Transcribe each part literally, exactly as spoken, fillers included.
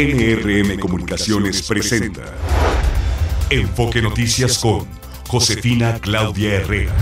N R M Comunicaciones presenta Enfoque Noticias con Josefina Claudia Herrera.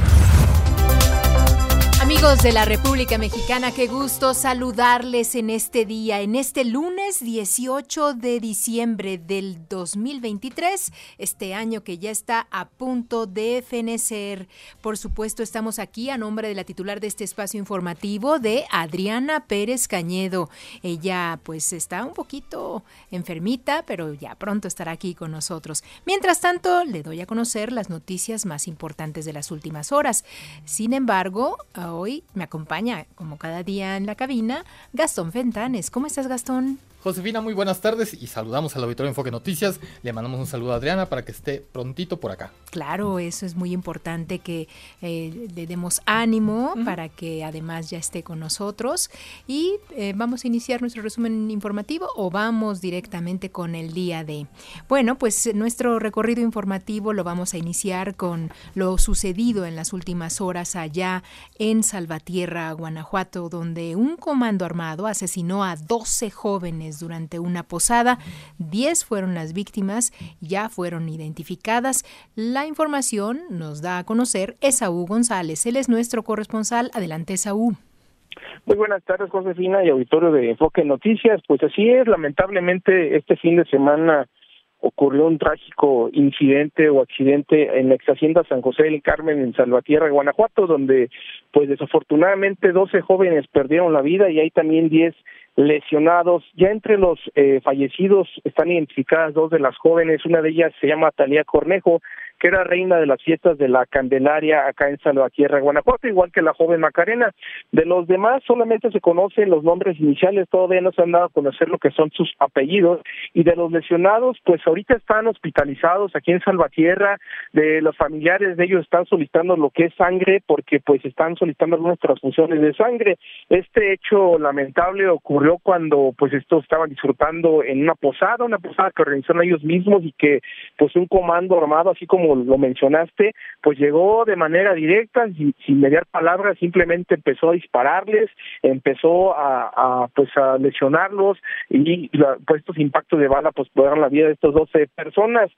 Amigos de la República Mexicana, qué gusto saludarles en este día, en este lunes dieciocho de diciembre del dos mil veintitrés, este año que ya está a punto de fenecer. Por supuesto, estamos aquí a nombre de la titular de este espacio informativo, de Adriana Pérez Cañedo. Ella pues está un poquito enfermita, pero ya pronto estará aquí con nosotros. Mientras tanto, le doy a conocer las noticias más importantes de las últimas horas. Sin embargo, hoy Hoy me acompaña, como cada día en la cabina, Gastón Fentanes. ¿Cómo estás, Gastón? Josefina, muy buenas tardes y saludamos al auditorio Enfoque Noticias. Le mandamos un saludo a Adriana para que esté prontito por acá. Claro, eso es muy importante, que eh, le demos ánimo uh-huh. para que además ya esté con nosotros. Y eh, vamos a iniciar nuestro resumen informativo o vamos directamente con el día de... Bueno, pues nuestro recorrido informativo lo vamos a iniciar con lo sucedido en las últimas horas allá en Salvatierra, Guanajuato, donde un comando armado asesinó a doce jóvenes durante una posada. diez fueron las víctimas, ya fueron identificadas. La información nos da a conocer Esaú González. Él es nuestro corresponsal. Adelante, Esaú. Muy buenas tardes, Josefina y auditorio de Enfoque Noticias. Pues así es, lamentablemente este fin de semana ocurrió un trágico incidente o accidente en la ex hacienda San José del Carmen, en Salvatierra, Guanajuato, donde pues desafortunadamente doce jóvenes perdieron la vida y hay también diez lesionados. Ya entre los eh, fallecidos están identificadas dos de las jóvenes. Una de ellas se llama Talía Cornejo, que era reina de las fiestas de la Candelaria acá en Salvatierra, Guanajuato, igual que la joven Macarena. De los demás solamente se conocen los nombres iniciales, todavía no se han dado a conocer lo que son sus apellidos. Y de los lesionados, pues ahorita están hospitalizados aquí en Salvatierra. De los familiares de ellos están solicitando lo que es sangre, porque pues están solicitando algunas transfusiones de sangre. Este hecho lamentable ocurrió cuando pues estos estaban disfrutando en una posada, una posada que organizaron ellos mismos y que pues un comando armado, así como Como lo mencionaste, pues llegó de manera directa, sin, sin mediar palabras, simplemente empezó a dispararles, empezó a, a pues a lesionarlos y la, pues estos impactos de bala pues costaron la vida de estos doce personas.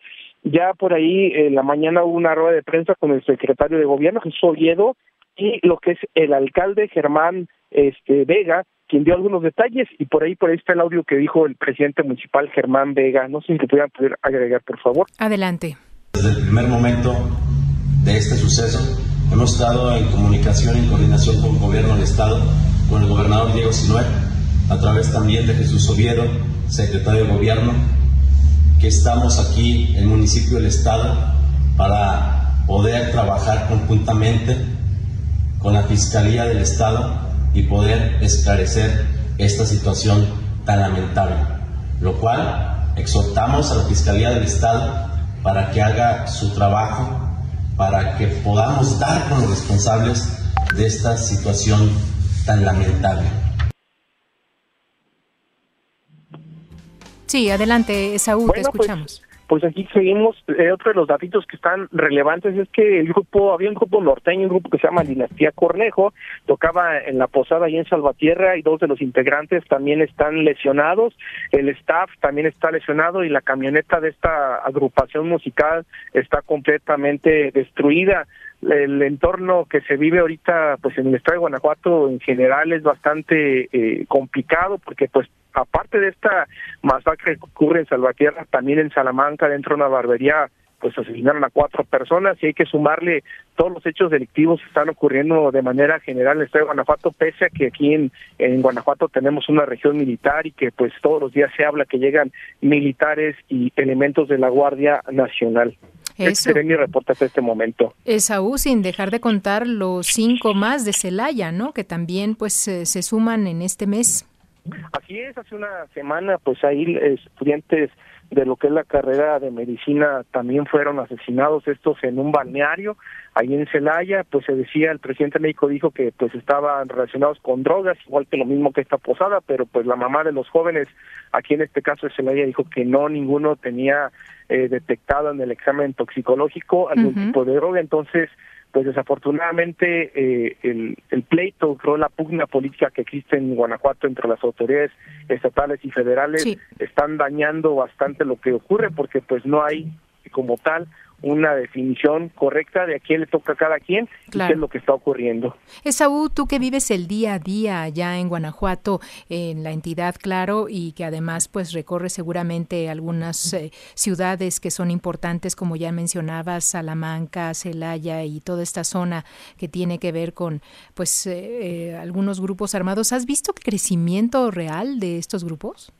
Ya por ahí en la mañana hubo una rueda de prensa con el secretario de gobierno, Jesús Oviedo, y lo que es el alcalde Germán este, Vega, quien dio algunos detalles, y por ahí por ahí está el audio que dijo el presidente municipal Germán Vega. No sé si te pudieran poder agregar, por favor. Adelante. Desde el primer momento de este suceso hemos estado en comunicación, en coordinación con el gobierno del estado, con el gobernador Diego Sinhue, a través también de Jesús Oviedo, secretario de gobierno, que estamos aquí en el municipio del estado para poder trabajar conjuntamente con la Fiscalía del estado y poder esclarecer esta situación tan lamentable, lo cual exhortamos a la Fiscalía del estado para que haga su trabajo, para que podamos dar con los responsables de esta situación tan lamentable. Sí, adelante, Esaú, bueno, te escuchamos. Pues... Pues aquí seguimos. Eh, otro de los datitos que están relevantes es que el grupo, había un grupo norteño, un grupo que se llama Dinastía Cornejo, tocaba en la posada ahí en Salvatierra y dos de los integrantes también están lesionados, el staff también está lesionado y la camioneta de esta agrupación musical está completamente destruida. El entorno que se vive ahorita pues en el estado de Guanajuato en general es bastante eh, complicado, porque pues aparte de esta masacre que ocurre en Salvatierra, también en Salamanca, dentro de una barbería, pues asesinaron a cuatro personas, y hay que sumarle todos los hechos delictivos que están ocurriendo de manera general en el estado de Guanajuato, pese a que aquí en, en Guanajuato tenemos una región militar y que pues todos los días se habla que llegan militares y elementos de la Guardia Nacional. Eso. Este es mi reporte hasta este momento. Esaú, sin dejar de contar los cinco más de Celaya, ¿no?, que también pues se, se suman en este mes. Así es, hace una semana pues ahí estudiantes de lo que es la carrera de medicina también fueron asesinados, estos en un balneario ahí en Celaya. Pues se decía, el presidente médico dijo que pues estaban relacionados con drogas, igual que lo mismo que esta posada, pero pues la mamá de los jóvenes, aquí en este caso de Celaya, dijo que no, ninguno tenía eh, detectado en el examen toxicológico algún uh-huh. tipo de droga. Entonces pues desafortunadamente eh, el, el pleito, toda la pugna política que existe en Guanajuato entre las autoridades estatales y federales, sí, están dañando bastante lo que ocurre, porque pues no hay como tal una definición correcta de a quién le toca a cada quien, claro, y qué es lo que está ocurriendo. Esaú, tú que vives el día a día allá en Guanajuato, en la entidad, claro, y que además pues recorre seguramente algunas eh, ciudades que son importantes, como ya mencionabas, Salamanca, Celaya y toda esta zona que tiene que ver con pues eh, eh, algunos grupos armados. ¿Has visto el crecimiento real de estos grupos?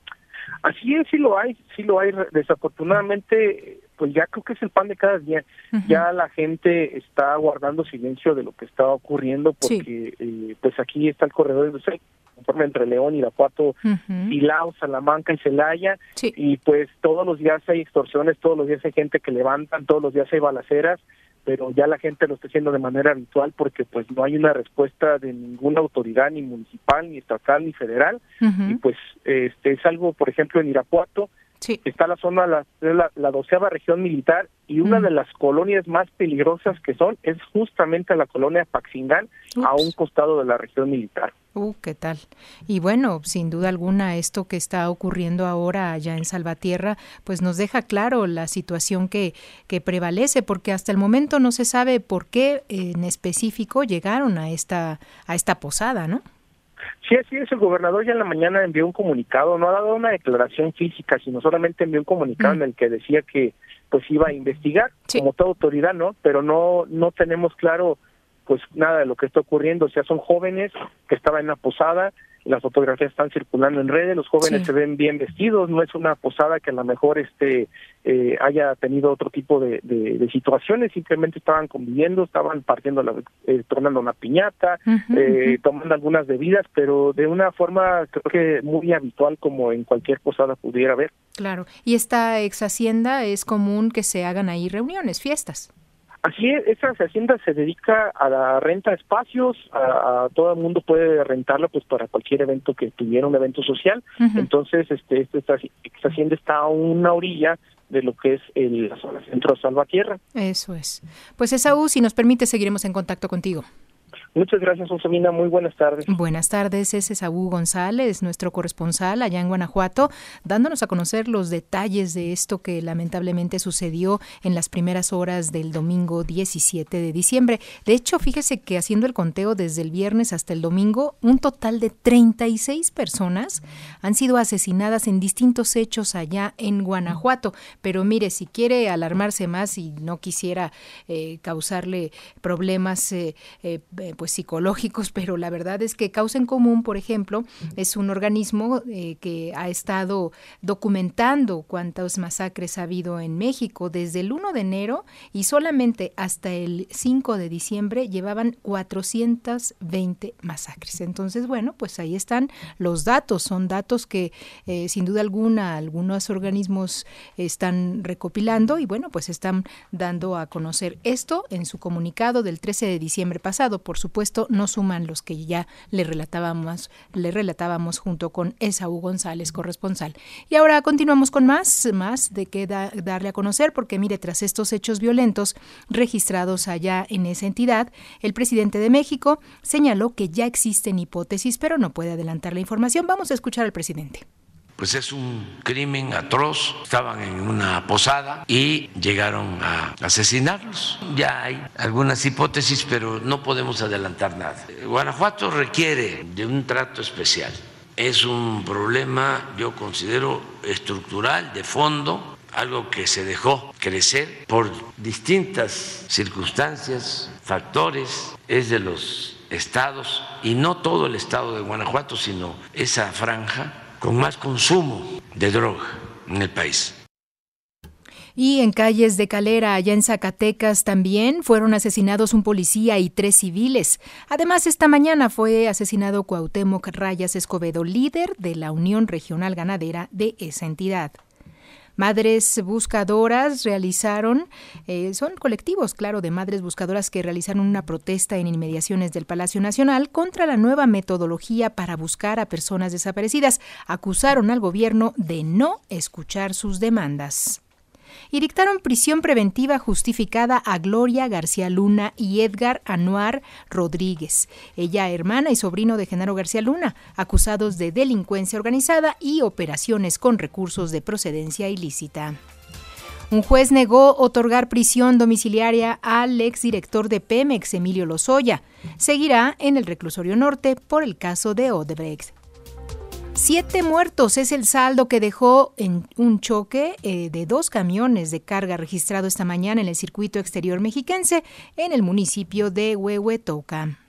Así es, sí lo hay, sí lo hay. Desafortunadamente, pues ya creo que es el pan de cada día. Uh-huh. Ya la gente está guardando silencio de lo que está ocurriendo, porque sí, eh, pues aquí está el corredor de Seis, conforme entre León, Irapuato, uh-huh, Silao, Salamanca y Celaya, sí, y pues todos los días hay extorsiones, todos los días hay gente que levantan, todos los días hay balaceras, pero ya la gente lo está haciendo de manera habitual, porque pues no hay una respuesta de ninguna autoridad, ni municipal, ni estatal, ni federal, uh-huh, y pues este es algo, por ejemplo, en Irapuato, sí, está la zona, la, la, la doceava región militar, y una mm. de las colonias más peligrosas que son es justamente la colonia Paxingán, Ups. a un costado de la región militar. Uh, ¿qué tal? Y bueno, sin duda alguna, esto que está ocurriendo ahora allá en Salvatierra, pues nos deja claro la situación que, que prevalece, porque hasta el momento no se sabe por qué en específico llegaron a esta, a esta posada, ¿no? Sí, así es. El gobernador ya en la mañana envió un comunicado, no ha dado una declaración física, sino solamente envió un comunicado en el que decía que pues iba a investigar, sí, como toda autoridad, ¿no? Pero no no tenemos claro pues nada de lo que está ocurriendo. O sea, son jóvenes que estaban en la posada, las fotografías están circulando en redes, los jóvenes, sí, se ven bien vestidos, no es una posada que a lo mejor este eh, haya tenido otro tipo de, de, de situaciones, simplemente estaban conviviendo, estaban partiendo, la, eh, tornando una piñata, uh-huh, eh, uh-huh. tomando algunas bebidas, pero de una forma creo que muy habitual, como en cualquier posada pudiera haber. Claro, y esta ex hacienda es común que se hagan ahí reuniones, fiestas. Así es, esa hacienda se dedica a la renta de espacios, a, a todo el mundo puede rentarla pues para cualquier evento que tuviera, un evento social, uh-huh. Entonces este, este esta, esta hacienda está a una orilla de lo que es el, el centro de Salvatierra. Eso es. Pues Esaú, si nos permite, seguiremos en contacto contigo. Muchas gracias, Josefina. Muy buenas tardes. Buenas tardes. Es Esaú González, nuestro corresponsal allá en Guanajuato, dándonos a conocer los detalles de esto que lamentablemente sucedió en las primeras horas del domingo diecisiete de diciembre. De hecho, fíjese que haciendo el conteo desde el viernes hasta el domingo, un total de treinta y seis personas han sido asesinadas en distintos hechos allá en Guanajuato. Pero mire, si quiere alarmarse más y no quisiera eh, causarle problemas eh, eh, pues psicológicos, pero la verdad es que Causa en Común, por ejemplo, es un organismo eh, que ha estado documentando cuántas masacres ha habido en México desde el primero de enero, y solamente hasta el cinco de diciembre llevaban cuatrocientas veinte masacres. Entonces, bueno, pues ahí están los datos, son datos que eh, sin duda alguna algunos organismos están recopilando y bueno, pues están dando a conocer esto en su comunicado del trece de diciembre pasado. Por supuesto, no suman los que ya le relatábamos, le relatábamos junto con Esaú González, corresponsal. Y ahora continuamos con más, más de qué da, darle a conocer, porque mire, tras estos hechos violentos registrados allá en esa entidad, el presidente de México señaló que ya existen hipótesis, pero no puede adelantar la información. Vamos a escuchar al presidente. Pues es un crimen atroz. Estaban en una posada y llegaron a asesinarlos. Ya hay algunas hipótesis, pero no podemos adelantar nada. Guanajuato requiere de un trato especial. Es un problema, yo considero, estructural, de fondo, algo que se dejó crecer por distintas circunstancias, factores. Es de los estados, y no todo el estado de Guanajuato, sino esa franja, con más consumo de droga en el país. Y en calles de Calera, allá en Zacatecas, también fueron asesinados un policía y tres civiles. Además, esta mañana fue asesinado Cuauhtémoc Rayas Escobedo, líder de la Unión Regional Ganadera de esa entidad. Madres buscadoras realizaron, eh, son colectivos, claro, de madres buscadoras que realizaron una protesta en inmediaciones del Palacio Nacional contra la nueva metodología para buscar a personas desaparecidas. Acusaron al gobierno de no escuchar sus demandas. y dictaron prisión preventiva justificada a Gloria García Luna y Edgar Anuar Rodríguez, ella hermana y sobrino de Genaro García Luna, acusados de delincuencia organizada y operaciones con recursos de procedencia ilícita. Un juez negó otorgar prisión domiciliaria al exdirector de Pemex, Emilio Lozoya. Seguirá en el reclusorio norte por el caso de Odebrecht. Siete muertos es el saldo que dejó en un choque eh, de dos camiones de carga registrado esta mañana en el circuito exterior mexiquense en el municipio de Huehuetoca.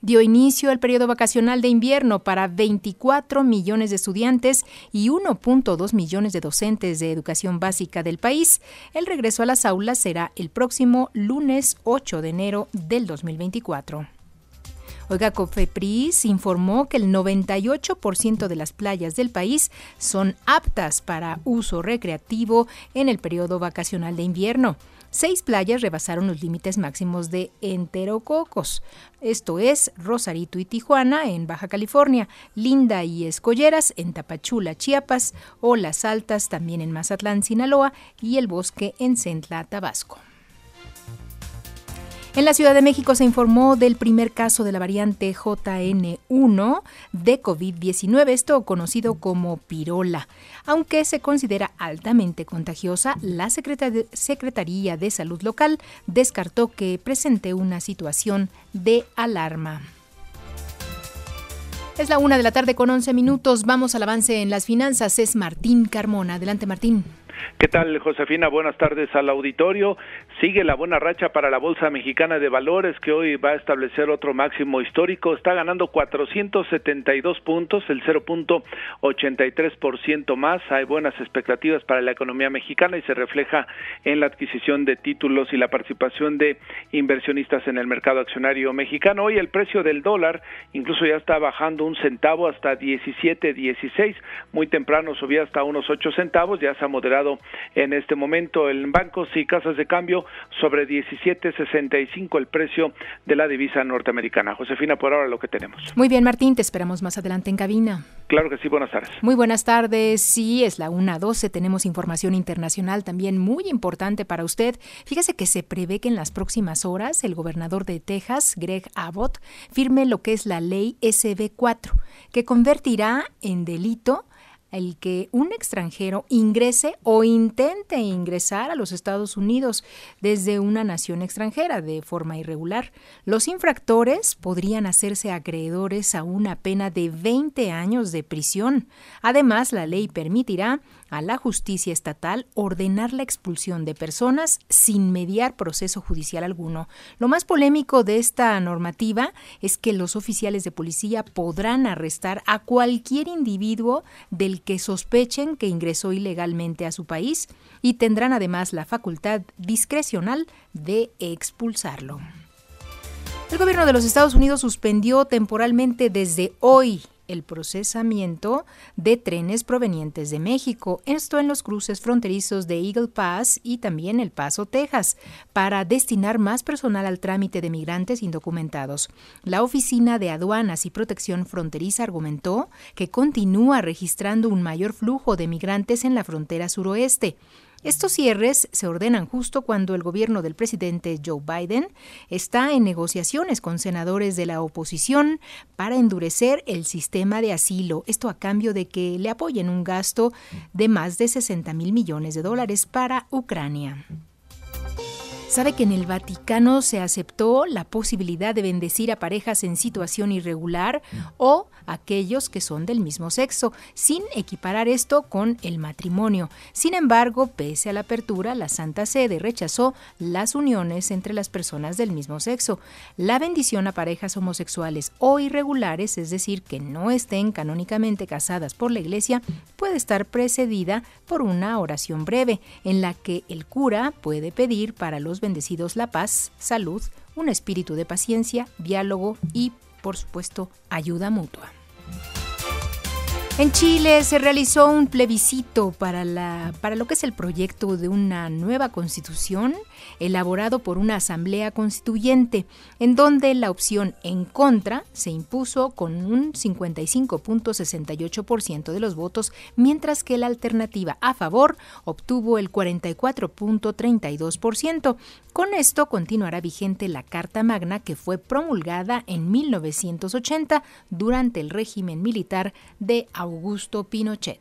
Dio inicio el periodo vacacional de invierno para veinticuatro millones de estudiantes y uno punto dos millones de docentes de educación básica del país. El regreso a las aulas será el próximo lunes ocho de enero del dos mil veinticuatro. Oiga, Cofepris informó que el noventa y ocho por ciento de las playas del país son aptas para uso recreativo en el periodo vacacional de invierno. Seis playas rebasaron los límites máximos de enterococos, esto es Rosarito y Tijuana en Baja California, Linda y Escolleras en Tapachula, Chiapas, Olas Altas también en Mazatlán, Sinaloa y El Bosque en Centla, Tabasco. En la Ciudad de México se informó del primer caso de la variante J N uno de COVID diecinueve, esto conocido como pirola. Aunque se considera altamente contagiosa, la Secretaría de Salud local descartó que presente una situación de alarma. Es la una de la tarde con once minutos. Vamos al avance en las finanzas. Es Martín Carmona. Adelante, Martín. ¿Qué tal, Josefina? Buenas tardes al auditorio. Sigue la buena racha para la Bolsa Mexicana de Valores, que hoy va a establecer otro máximo histórico. Está ganando cuatrocientos setenta y dos puntos, el cero punto ochenta y tres por ciento más. Hay buenas expectativas para la economía mexicana y se refleja en la adquisición de títulos y la participación de inversionistas en el mercado accionario mexicano. Hoy el precio del dólar incluso ya está bajando un centavo hasta diecisiete dieciséis. Muy temprano subía hasta unos ocho centavos, ya se ha moderado en este momento. En bancos y casas de cambio, sobre diecisiete sesenta y cinco el precio de la divisa norteamericana. Josefina, por ahora lo que tenemos. Muy bien, Martín, te esperamos más adelante en cabina. Claro que sí, buenas tardes. Muy buenas tardes, sí, es la una doce, tenemos información internacional también muy importante para usted. Fíjese que se prevé que en las próximas horas el gobernador de Texas, Greg Abbott, firme lo que es la ley S B cuatro, que convertirá en delito el que un extranjero ingrese o intente ingresar a los Estados Unidos desde una nación extranjera de forma irregular. Los infractores podrían hacerse acreedores a una pena de veinte años de prisión. Además, la ley permitirá a la justicia estatal ordenar la expulsión de personas sin mediar proceso judicial alguno. Lo más polémico de esta normativa es que los oficiales de policía podrán arrestar a cualquier individuo del que sospechen que ingresó ilegalmente a su país y tendrán además la facultad discrecional de expulsarlo. El gobierno de los Estados Unidos suspendió temporalmente desde hoy el procesamiento de trenes provenientes de México, esto en los cruces fronterizos de Eagle Pass y también El Paso, Texas, para destinar más personal al trámite de migrantes indocumentados. La Oficina de Aduanas y Protección Fronteriza argumentó que continúa registrando un mayor flujo de migrantes en la frontera suroeste. Estos cierres se ordenan justo cuando el gobierno del presidente Joe Biden está en negociaciones con senadores de la oposición para endurecer el sistema de asilo, esto a cambio de que le apoyen un gasto de más de sesenta mil millones de dólares para Ucrania. ¿Sabe que en el Vaticano se aceptó la posibilidad de bendecir a parejas en situación irregular o aquellos que son del mismo sexo, sin equiparar esto con el matrimonio? Sin embargo, pese a la apertura, la Santa Sede rechazó las uniones entre las personas del mismo sexo. La bendición a parejas homosexuales o irregulares, es decir, que no estén canónicamente casadas por la Iglesia, puede estar precedida por una oración breve en la que el cura puede pedir para los bendecidos la paz, salud, un espíritu de paciencia, diálogo y, por supuesto, ayuda mutua. En Chile se realizó un plebiscito para, la, para lo que es el proyecto de una nueva constitución elaborado por una asamblea constituyente, en donde la opción en contra se impuso con un cincuenta y cinco punto sesenta y ocho por ciento de los votos, mientras que la alternativa a favor obtuvo el cuarenta y cuatro punto treinta y dos por ciento. Con esto continuará vigente la Carta Magna, que fue promulgada en mil novecientos ochenta durante el régimen militar de Augusto Pinochet.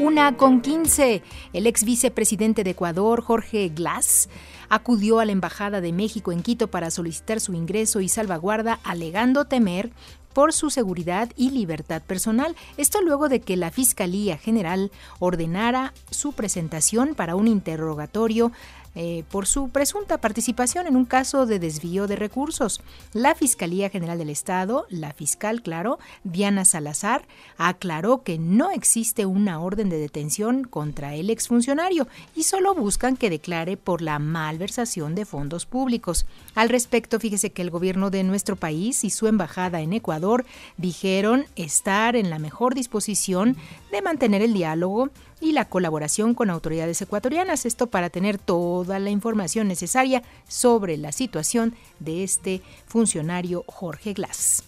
Una con quince. El ex vicepresidente de Ecuador, Jorge Glas, acudió a la Embajada de México en Quito para solicitar su ingreso y salvaguarda, alegando temer por su seguridad y libertad personal. Esto luego de que la Fiscalía General ordenara su presentación para un interrogatorio eh, por su presunta participación en un caso de desvío de recursos. La Fiscalía General del Estado, la fiscal, claro, Diana Salazar, aclaró que no existe una orden de detención contra el exfuncionario y solo buscan que declare por la malversación de fondos públicos. Al respecto, fíjese que el gobierno de nuestro país y su embajada en Ecuador dijeron estar en la mejor disposición de mantener el diálogo y la colaboración con autoridades ecuatorianas, esto para tener toda la información necesaria sobre la situación de este funcionario Jorge Glas.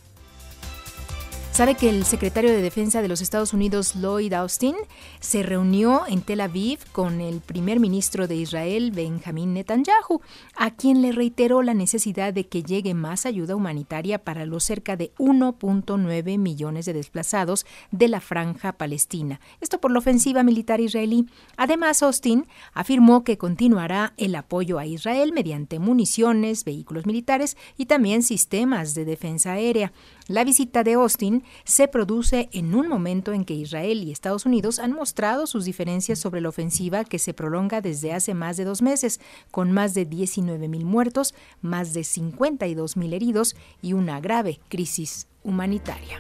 Sabe que el secretario de Defensa de los Estados Unidos, Lloyd Austin, se reunió en Tel Aviv con el primer ministro de Israel, Benjamín Netanyahu, a quien le reiteró la necesidad de que llegue más ayuda humanitaria para los cerca de uno punto nueve millones de desplazados de la franja palestina. Esto por la ofensiva militar israelí. Además, Austin afirmó que continuará el apoyo a Israel mediante municiones, vehículos militares y también sistemas de defensa aérea. La visita de Austin se produce en un momento en que Israel y Estados Unidos han mostrado sus diferencias sobre la ofensiva que se prolonga desde hace más de dos meses, con más de diecinueve mil muertos, más de cincuenta y dos mil heridos y una grave crisis humanitaria.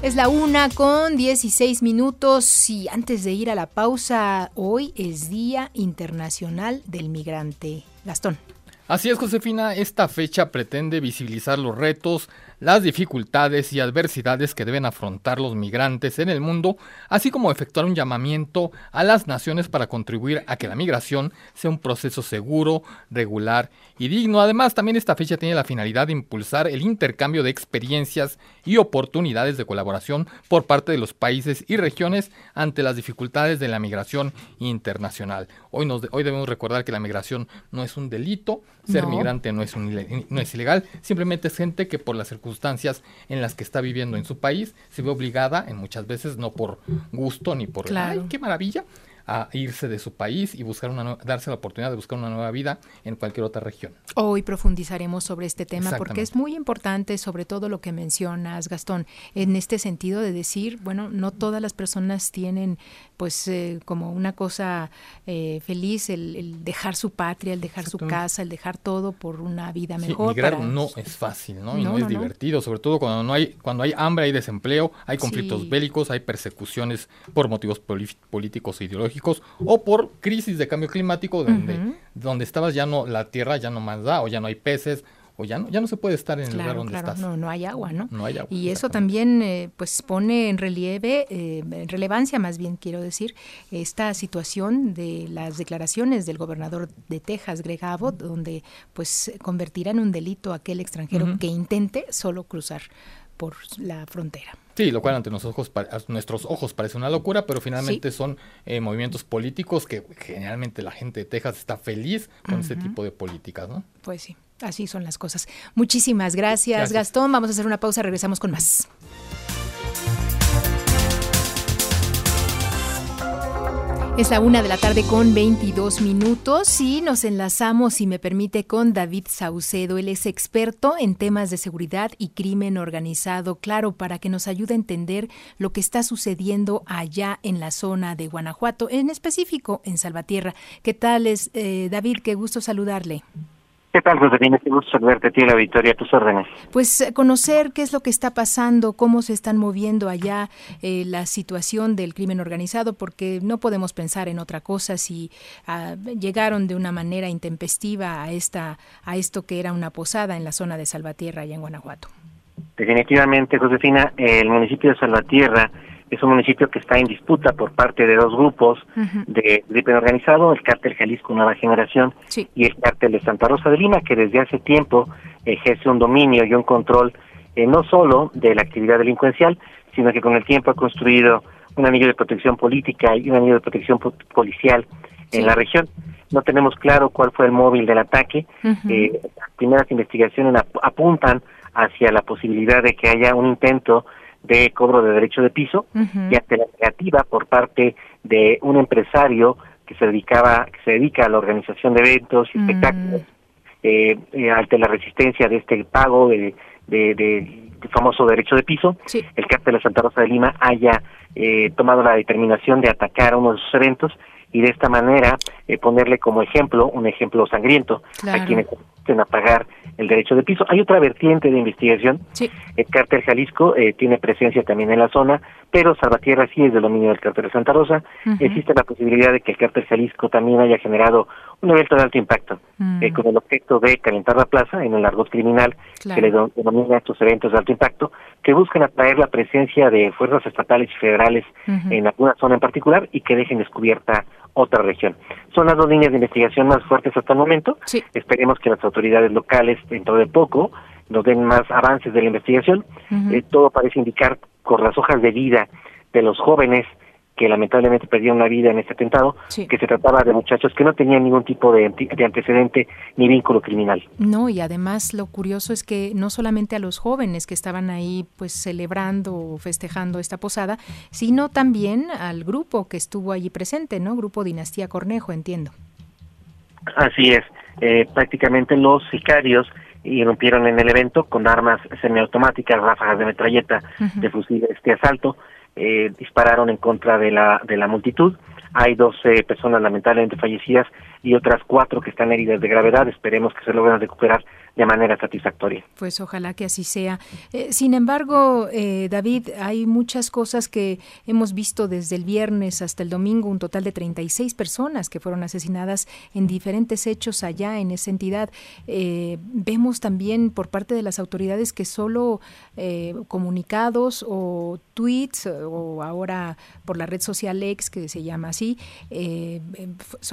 Es la una con dieciséis minutos y antes de ir a la pausa, hoy es Día Internacional del Migrante. Gastón. Así es, Josefina, esta fecha pretende visibilizar los retos, las dificultades y adversidades que deben afrontar los migrantes en el mundo, así como efectuar un llamamiento a las naciones para contribuir a que la migración sea un proceso seguro, regular y digno. Además, también esta fecha tiene la finalidad de impulsar el intercambio de experiencias y oportunidades de colaboración por parte de los países y regiones ante las dificultades de la migración internacional. Hoy, nos, hoy debemos recordar que la migración no es un delito. Ser no. migrante no es, un, no es ilegal, simplemente es gente que por las circunstancias en las que está viviendo en su país se ve obligada, en muchas veces no por gusto ni por claro. ¡Ay, qué maravilla!, a irse de su país y buscar una darse la oportunidad de buscar una nueva vida en cualquier otra región. Hoy profundizaremos sobre este tema porque es muy importante, sobre todo lo que mencionas, Gastón, en este sentido de decir, bueno, no todas las personas tienen pues eh, como una cosa eh, feliz el, el dejar su patria, el dejar su casa, el dejar todo por una vida mejor. Sí, migrar para... no es fácil, ¿no? Y no, no es no, divertido, no. Sobre todo cuando no hay cuando hay hambre, hay desempleo, hay conflictos sí. bélicos, hay persecuciones por motivos poli- políticos e ideológicos o por crisis de cambio climático donde, uh-huh. donde estabas ya no, la tierra ya no más da o ya no hay peces o ya no, ya no se puede estar en claro, el lugar donde claro, estás. No, no hay agua, ¿no? No hay agua. Y eso también eh, pues pone en relieve, eh, en relevancia más bien quiero decir, esta situación de las declaraciones del gobernador de Texas, Greg Abbott, donde pues convertirá en un delito a aquel extranjero uh-huh. que intente solo cruzar por la frontera. Sí, lo cual ante nuestros ojos, a nuestros ojos parece una locura, pero finalmente sí. son eh, movimientos políticos que generalmente la gente de Texas está feliz con uh-huh. este tipo de políticas, ¿no? Pues sí, así son las cosas. Muchísimas gracias, gracias, Gastón. Vamos a hacer una pausa, regresamos con más. Es la una de la tarde con veintidós minutos y nos enlazamos, si me permite, con David Saucedo. Él es experto en temas de seguridad y crimen organizado, claro, para que nos ayude a entender lo que está sucediendo allá en la zona de Guanajuato, en específico en Salvatierra. ¿Qué tal es, eh, David? Qué gusto saludarle. ¿Qué tal, Josefina? Qué gusto saludarte a ti, la Victoria, a tus órdenes. Pues conocer qué es lo que está pasando, cómo se están moviendo allá eh, la situación del crimen organizado, porque no podemos pensar en otra cosa si uh, llegaron de una manera intempestiva a esta a esto que era una posada en la zona de Salvatierra, allá en Guanajuato. Definitivamente, Josefina, el municipio de Salvatierra es un municipio que está en disputa por parte de dos grupos uh-huh. de crimen organizado, el Cártel Jalisco Nueva Generación sí. y el Cártel de Santa Rosa de Lima, que desde hace tiempo ejerce un dominio y un control eh, no solo de la actividad delincuencial, sino que con el tiempo ha construido un anillo de protección política y un anillo de protección po- policial sí. en la región. No tenemos claro cuál fue el móvil del ataque. Uh-huh. Eh, las primeras investigaciones ap- apuntan hacia la posibilidad de que haya un intento de cobro de derecho de piso uh-huh. y ante la negativa por parte de un empresario que se dedicaba que se dedica a la organización de eventos y uh-huh. espectáculos, eh, eh, ante la resistencia de este pago de, de, de, de famoso derecho de piso, sí. el Cártel de Santa Rosa de Lima haya eh, tomado la determinación de atacar a uno de sus eventos y de esta manera eh, ponerle como ejemplo, un ejemplo sangriento, claro. a quienes tienen a pagar el derecho de piso. Hay otra vertiente de investigación, sí. el Cártel Jalisco eh, tiene presencia también en la zona, pero Salvatierra sí es del dominio del Cártel de Santa Rosa, uh-huh. existe la posibilidad de que el Cártel Jalisco también haya generado un evento de alto impacto, uh-huh. eh, con el objeto de calentar la plaza en el argot criminal claro. que le denomina estos eventos de alto impacto, que buscan atraer la presencia de fuerzas estatales y federales uh-huh. en alguna zona en particular y que dejen descubierta otra región. Son las dos líneas de investigación más fuertes hasta el momento. Sí. Esperemos que las autoridades locales dentro de poco nos den más avances de la investigación. Uh-huh. Eh, todo parece indicar con las hojas de vida de los jóvenes que lamentablemente perdieron la vida en este atentado, sí. que se trataba de muchachos que no tenían ningún tipo de, de antecedente ni vínculo criminal. No, y además lo curioso es que no solamente a los jóvenes que estaban ahí pues celebrando o festejando esta posada, sino también al grupo que estuvo allí presente, ¿no? Grupo Dinastía Cornejo, entiendo. Así es, eh, prácticamente los sicarios irrumpieron en el evento con armas semiautomáticas, ráfagas de metralleta, uh-huh. de fusiles de asalto. Eh, dispararon en contra de la de la multitud. Hay doce personas lamentablemente fallecidas y otras cuatro que están heridas de gravedad. Esperemos que se logren recuperar de manera satisfactoria. Pues ojalá que así sea. Eh, sin embargo, eh, David, hay muchas cosas que hemos visto desde el viernes hasta el domingo, un total de treinta y seis personas que fueron asesinadas en diferentes hechos allá en esa entidad. Eh, vemos también por parte de las autoridades que solo eh, comunicados o tweets o ahora por la red social X, que se llama así, eh,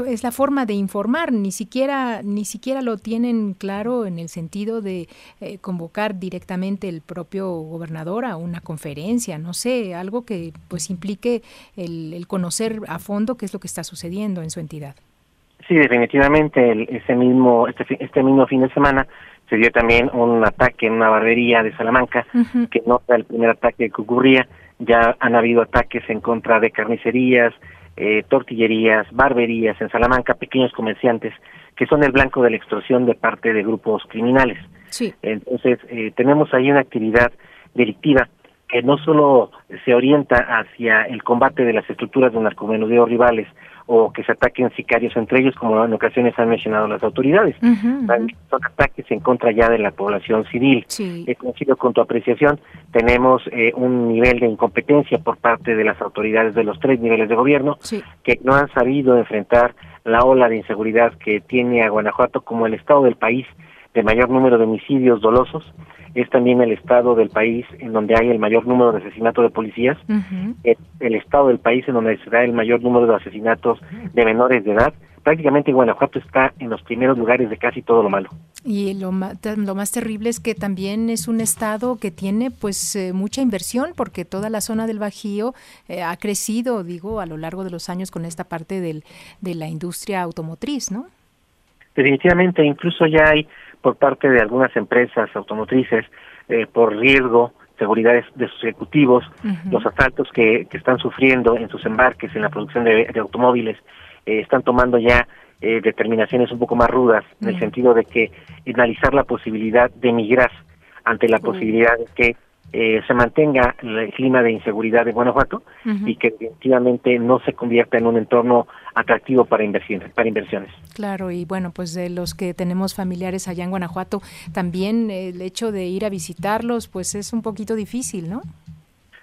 es la forma de informar. Ni siquiera, ni siquiera lo tienen claro en el sentido de eh, convocar directamente el propio gobernador a una conferencia, no sé, algo que pues implique el, el conocer a fondo qué es lo que está sucediendo en su entidad. Sí, definitivamente, el, ese mismo este, este mismo fin de semana se dio también un ataque en una barbería de Salamanca, uh-huh. que no era el primer ataque que ocurría, ya han habido ataques en contra de carnicerías, eh, tortillerías, barberías en Salamanca, pequeños comerciantes, que son el blanco de la extorsión de parte de grupos criminales. Sí. Entonces, eh, tenemos ahí una actividad delictiva que no solo se orienta hacia el combate de las estructuras de narcomenudeo rivales o que se ataquen sicarios entre ellos, como en ocasiones han mencionado las autoridades. Uh-huh, uh-huh. Son ataques en contra ya de la población civil. Sí. Eh, coincido con tu apreciación, tenemos eh, un nivel de incompetencia por parte de las autoridades de los tres niveles de gobierno, sí. que no han sabido enfrentar la ola de inseguridad que tiene a Guanajuato como el estado del país de mayor número de homicidios dolosos. Es también el estado del país en donde hay el mayor número de asesinatos de policías, uh-huh. el, el estado del país en donde se da el mayor número de asesinatos de menores de edad. Prácticamente Guanajuato está en los primeros lugares de casi todo lo malo. Y lo, ma- lo más terrible es que también es un estado que tiene pues eh, mucha inversión, porque toda la zona del Bajío eh, ha crecido, digo, a lo largo de los años con esta parte del, de la industria automotriz, ¿no? Definitivamente, incluso ya hay por parte de algunas empresas automotrices, eh, por riesgo, seguridad de sus ejecutivos, uh-huh. los asaltos que, que están sufriendo en sus embarques, en la producción de, de automóviles, eh, están tomando ya eh, determinaciones un poco más rudas, uh-huh. en el sentido de que analizar la posibilidad de migrar ante la uh-huh. posibilidad de que eh, se mantenga el clima de inseguridad de Guanajuato uh-huh. y que definitivamente no se convierta en un entorno atractivo para inversiones, para inversiones. Claro, y bueno, pues de los que tenemos familiares allá en Guanajuato, también el hecho de ir a visitarlos, pues es un poquito difícil, ¿no?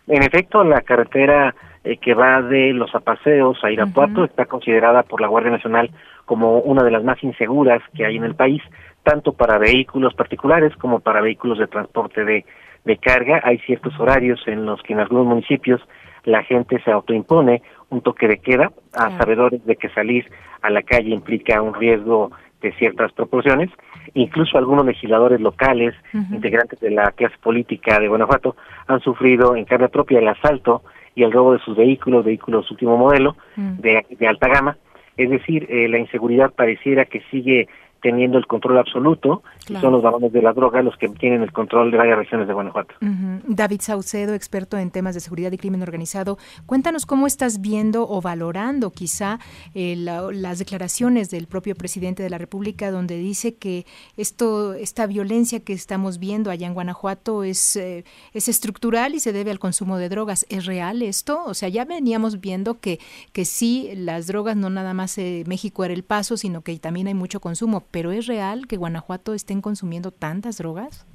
En efecto, la carretera eh, que va de Los Apaseos a Irapuato uh-huh. está considerada por la Guardia Nacional como una de las más inseguras que hay en el país, tanto para vehículos particulares como para vehículos de transporte de de carga. Hay ciertos horarios en los que en algunos municipios la gente se autoimpone un toque de queda, a ah. sabedores de que salir a la calle implica un riesgo de ciertas proporciones. Incluso algunos legisladores locales, uh-huh. integrantes de la clase política de Guanajuato, han sufrido en carne propia el asalto y el robo de sus vehículos, vehículos último modelo, uh-huh. de, de alta gama. Es decir, eh, la inseguridad pareciera que sigue teniendo el control absoluto, claro. Son los varones de la droga los que tienen el control de varias regiones de Guanajuato. Uh-huh. David Saucedo, experto en temas de seguridad y crimen organizado, cuéntanos cómo estás viendo o valorando quizá eh, la, las declaraciones del propio presidente de la República, donde dice que esto, esta violencia que estamos viendo allá en Guanajuato es, eh, es estructural y se debe al consumo de drogas. ¿Es real esto? O sea, ya veníamos viendo que, que sí, las drogas no nada más eh, México era el paso, sino que también hay mucho consumo. ¿Pero es real que Guanajuato estén consumiendo tantas drogas?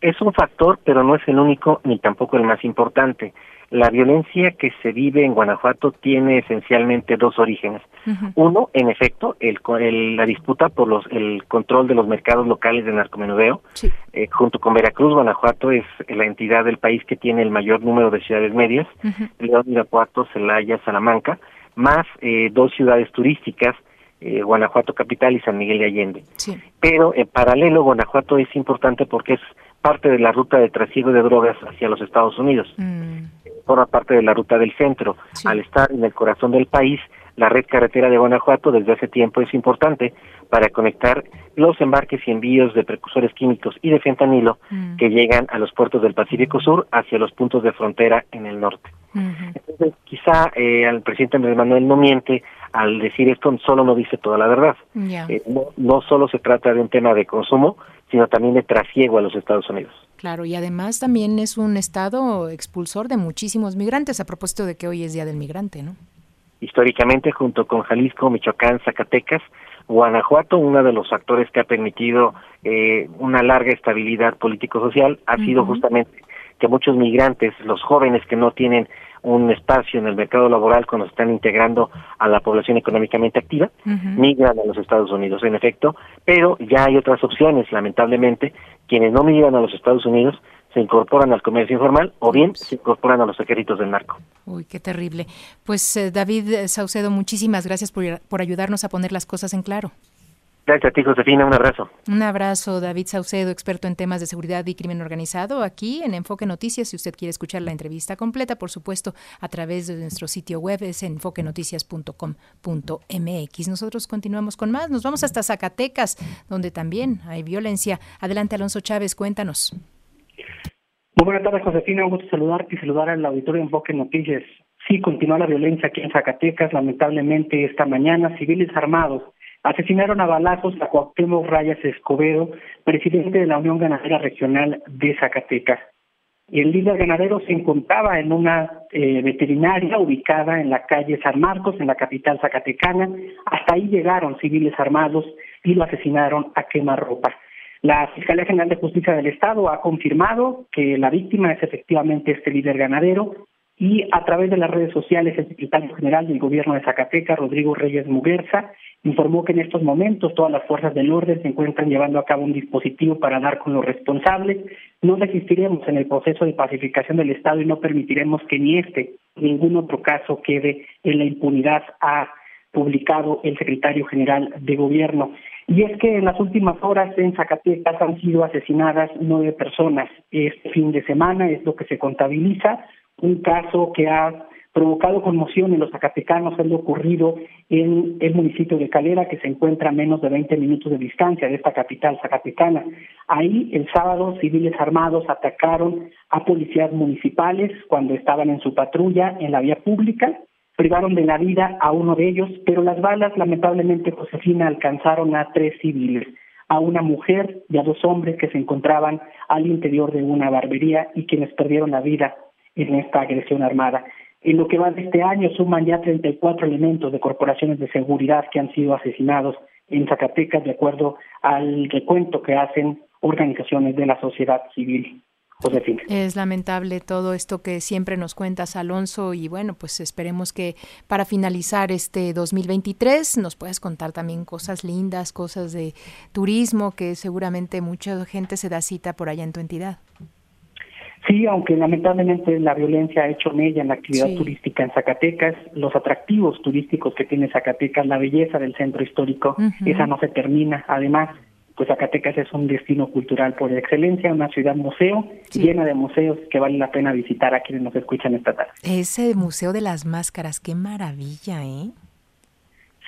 Es un factor, pero no es el único ni tampoco el más importante. La violencia que se vive en Guanajuato tiene esencialmente dos orígenes. Uh-huh. Uno, en efecto, el, el, la disputa por los, el control de los mercados locales de narcomenudeo. Sí. Eh, junto con Veracruz, Guanajuato es la entidad del país que tiene el mayor número de ciudades medias. Uh-huh. León, Irapuato, Celaya, Salamanca, más eh, dos ciudades turísticas, Eh, Guanajuato Capital y San Miguel de Allende. Sí. Pero en paralelo Guanajuato es importante porque es parte de la ruta de trasiego de drogas hacia los Estados Unidos. Mm. Forma parte de la ruta del centro. Sí. Al estar en el corazón del país, la red carretera de Guanajuato desde hace tiempo es importante para conectar los embarques y envíos de precursores químicos y de fentanilo mm. que llegan a los puertos del Pacífico Sur hacia los puntos de frontera en el norte. Mm-hmm. Entonces, quizá eh, al presidente Andrés Manuel no miente al decir esto, solo no dice toda la verdad. Yeah. Eh, no, no solo se trata de un tema de consumo, sino también de trasiego a los Estados Unidos. Claro, y además también es un estado expulsor de muchísimos migrantes, a propósito de que hoy es Día del Migrante, ¿no? Históricamente, junto con Jalisco, Michoacán, Zacatecas, Guanajuato, uno de los factores que ha permitido eh, una larga estabilidad político-social ha uh-huh. sido justamente que muchos migrantes, los jóvenes que no tienen un espacio en el mercado laboral cuando se están integrando a la población económicamente activa, uh-huh. migran a los Estados Unidos, en efecto, pero ya hay otras opciones, lamentablemente, quienes no migran a los Estados Unidos se incorporan al comercio informal o bien Ups. se incorporan a los ejércitos del narco. Uy, qué terrible. Pues eh, David Saucedo, muchísimas gracias por, por ayudarnos a poner las cosas en claro. Gracias a ti, Josefina. Un abrazo. Un abrazo, David Saucedo, experto en temas de seguridad y crimen organizado, aquí en Enfoque Noticias. Si usted quiere escuchar la entrevista completa, por supuesto, a través de nuestro sitio web, es enfoque noticias punto com punto m x. Nosotros continuamos con más. Nos vamos hasta Zacatecas, donde también hay violencia. Adelante, Alonso Chávez, cuéntanos. Muy buenas tardes, Josefina. Un gusto saludarte y saludar al auditorio de Enfoque Noticias. Sí, continúa la violencia aquí en Zacatecas. Lamentablemente, esta mañana, civiles armados asesinaron a balazos a Cuauhtémoc Rayas Escobedo, presidente de la Unión Ganadera Regional de Zacatecas. El líder ganadero se encontraba en una eh, veterinaria ubicada en la calle San Marcos, en la capital zacatecana. Hasta ahí llegaron civiles armados y lo asesinaron a quemarropa. La Fiscalía General de Justicia del Estado ha confirmado que la víctima es efectivamente este líder ganadero, y a través de las redes sociales el secretario general del gobierno de Zacatecas, Rodrigo Reyes Muguerza, informó que en estos momentos todas las fuerzas del orden se encuentran llevando a cabo un dispositivo para dar con los responsables. No desistiremos en el proceso de pacificación del Estado y no permitiremos que ni este, ningún otro caso quede en la impunidad, ha publicado el secretario general de gobierno. Y es que en las últimas horas en Zacatecas han sido asesinadas nueve personas. Este fin de semana es lo que se contabiliza, un caso que ha provocado conmoción en los zacatecanos, es lo ocurrido en el municipio de Calera, que se encuentra a menos de veinte minutos de distancia de esta capital zacatecana. Ahí, el sábado, civiles armados atacaron a policías municipales cuando estaban en su patrulla en la vía pública, privaron de la vida a uno de ellos, pero las balas, lamentablemente, Josefina, alcanzaron a tres civiles, a una mujer y a dos hombres que se encontraban al interior de una barbería y quienes perdieron la vida en esta agresión armada. En lo que va de este año suman ya treinta y cuatro elementos de corporaciones de seguridad que han sido asesinados en Zacatecas, de acuerdo al recuento que hacen organizaciones de la sociedad civil. Josefina. Es lamentable todo esto que siempre nos cuentas, Alonso, y bueno, pues esperemos que para finalizar este dos mil veintitrés nos puedas contar también cosas lindas, cosas de turismo, que seguramente mucha gente se da cita por allá en tu entidad. Sí, aunque lamentablemente la violencia ha hecho mella en la actividad sí. turística en Zacatecas, los atractivos turísticos que tiene Zacatecas, la belleza del centro histórico, uh-huh. esa no se termina. Además, pues Zacatecas es un destino cultural por excelencia, una ciudad museo sí. llena de museos que vale la pena visitar a quienes nos escuchan esta tarde. Ese Museo de las Máscaras, qué maravilla, ¿eh?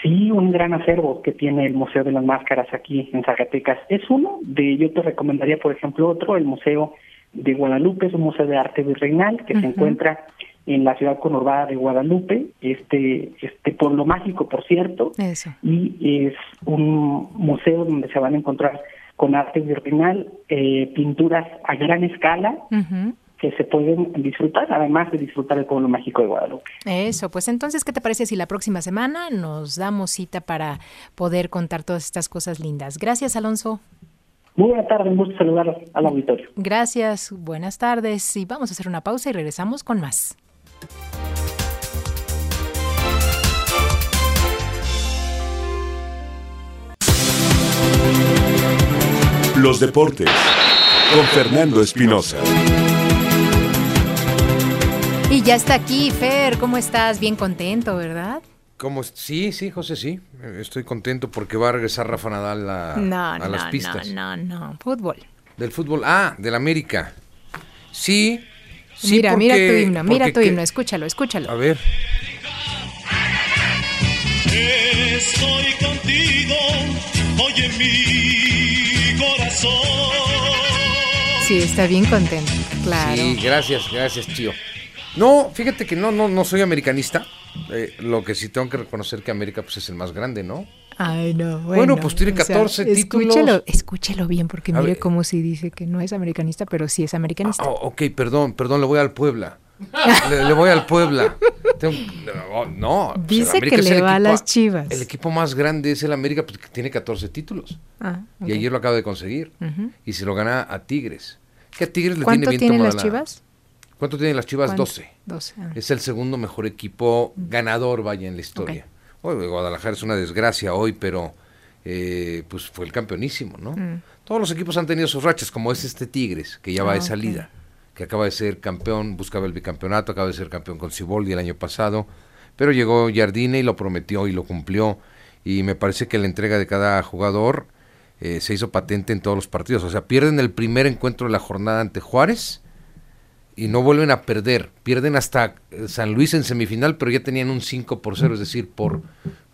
Sí, un gran acervo que tiene el Museo de las Máscaras aquí en Zacatecas. Es uno de, yo te recomendaría, por ejemplo, otro, el Museo de Guadalupe, es un museo de arte virreinal que uh-huh. se encuentra en la ciudad conurbada de Guadalupe, este este pueblo mágico, por cierto, Eso. y es un museo donde se van a encontrar con arte virreinal, eh, pinturas a gran escala, uh-huh. que se pueden disfrutar, además de disfrutar el pueblo mágico de Guadalupe. Eso, pues entonces, ¿qué te parece si la próxima semana nos damos cita para poder contar todas estas cosas lindas? Gracias, Alonso. Muy buena tarde, un gusto saludar al auditorio. Gracias, buenas tardes. Y vamos a hacer una pausa y regresamos con más. Los deportes con Fernando Espinosa. Y ya está aquí, Fer, ¿cómo estás? Bien contento, ¿verdad? ¿Cómo? Sí, sí, José, sí. Estoy contento porque va a regresar Rafa Nadal a, no, a no, las pistas. No, no, no, fútbol. Del fútbol, ah, del América. Sí, sí, mira, porque, mira tu himno, porque, mira tu himno, escúchalo, escúchalo. A ver. Estoy contigo, oye mi corazón. Sí, está bien contento, claro. Sí, gracias, gracias, tío. No, fíjate que no, no, no soy americanista. Eh, lo que sí tengo que reconocer que América pues es el más grande, ¿no? Ay, no, bueno. Bueno, pues tiene catorce o sea, títulos. Escúchelo, escúchelo bien, porque a mire ver. Como si dice que no es americanista, pero sí es americanista. Ah, ok, perdón, perdón, le voy al Puebla. le, le voy al Puebla. Tengo, no, dice o sea, que le va a las Chivas. El equipo más grande es el América, pues que tiene catorce títulos. Ah, okay. Y ayer lo acaba de conseguir. Uh-huh. Y se lo gana a Tigres. ¿Qué a Tigres le tiene bien tomada? ¿Cuánto tienen las Chivas? ¿Cuánto tienen las Chivas? doce. doce. Ah. Es el segundo mejor equipo ganador, vaya, en la historia. Okay. Hoy Guadalajara es una desgracia hoy, pero eh, pues fue el campeonísimo, ¿no? Mm. Todos los equipos han tenido sus rachas, como es este Tigres, que ya va ah, de salida, okay. que acaba de ser campeón, buscaba el bicampeonato, acaba de ser campeón con Siboldi el año pasado, pero llegó Jardine y lo prometió y lo cumplió, y me parece que la entrega de cada jugador eh, se hizo patente en todos los partidos. O sea, pierden el primer encuentro de la jornada ante Juárez, y no vuelven a perder, pierden hasta San Luis en semifinal, pero ya tenían un cinco por cero, es decir, por,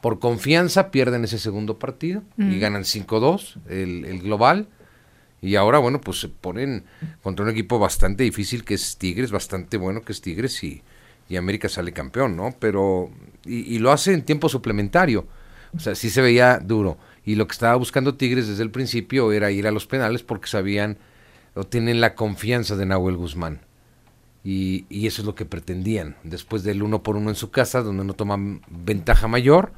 por confianza pierden ese segundo partido mm. y ganan cinco dos el, el global, y ahora, bueno, pues se ponen contra un equipo bastante difícil que es Tigres, bastante bueno que es Tigres, y, y América sale campeón, ¿no? Pero, y, y lo hace en tiempo suplementario, o sea, sí se veía duro, y lo que estaba buscando Tigres desde el principio era ir a los penales porque sabían, o tienen la confianza de Nahuel Guzmán. Y, y eso es lo que pretendían, después del uno por uno en su casa, donde no toman ventaja mayor,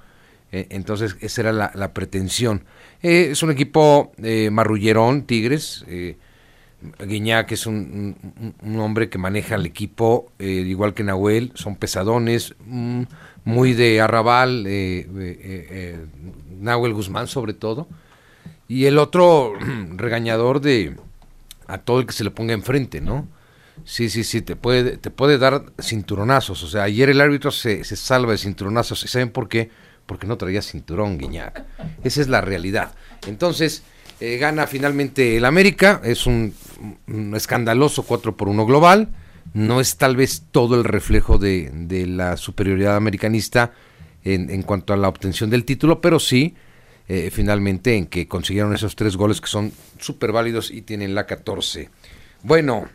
eh, entonces esa era la, la pretensión. Eh, es un equipo eh, marrullerón, Tigres, eh, Guiñac es un, un, un hombre que maneja el equipo, eh, igual que Nahuel, son pesadones, mm, muy de arrabal, eh, eh, eh, Nahuel Guzmán sobre todo, y el otro regañador de a todo el que se le ponga enfrente, ¿no? Sí, sí, sí, te puede te puede dar cinturonazos, o sea, ayer el árbitro se, se salva de cinturonazos, ¿y saben por qué? Porque no traía cinturón, Guiñac, esa es la realidad. Entonces, eh, gana finalmente el América, es un, un escandaloso cuatro por uno global, no es tal vez todo el reflejo de, de la superioridad americanista en, en cuanto a la obtención del título, pero sí, eh, finalmente, en que consiguieron esos tres goles que son súper válidos y tienen la catorce. Bueno...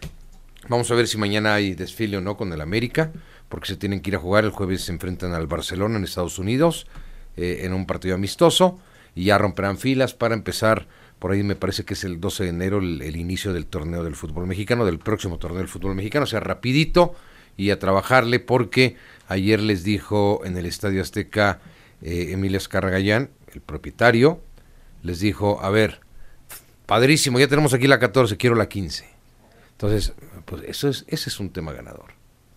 Vamos a ver si mañana hay desfile o no con el América, porque se tienen que ir a jugar. El jueves se enfrentan al Barcelona en Estados Unidos, eh, en un partido amistoso, y ya romperán filas para empezar, por ahí me parece que es el doce de enero el, el inicio del torneo del fútbol mexicano, del próximo torneo del fútbol mexicano, o sea, rapidito, y a trabajarle, porque ayer les dijo en el Estadio Azteca eh, Emilio Azcárraga Gallán, el propietario, les dijo, a ver, padrísimo, ya tenemos aquí la catorce, quiero la quince. Entonces, pues eso es, ese es un tema ganador.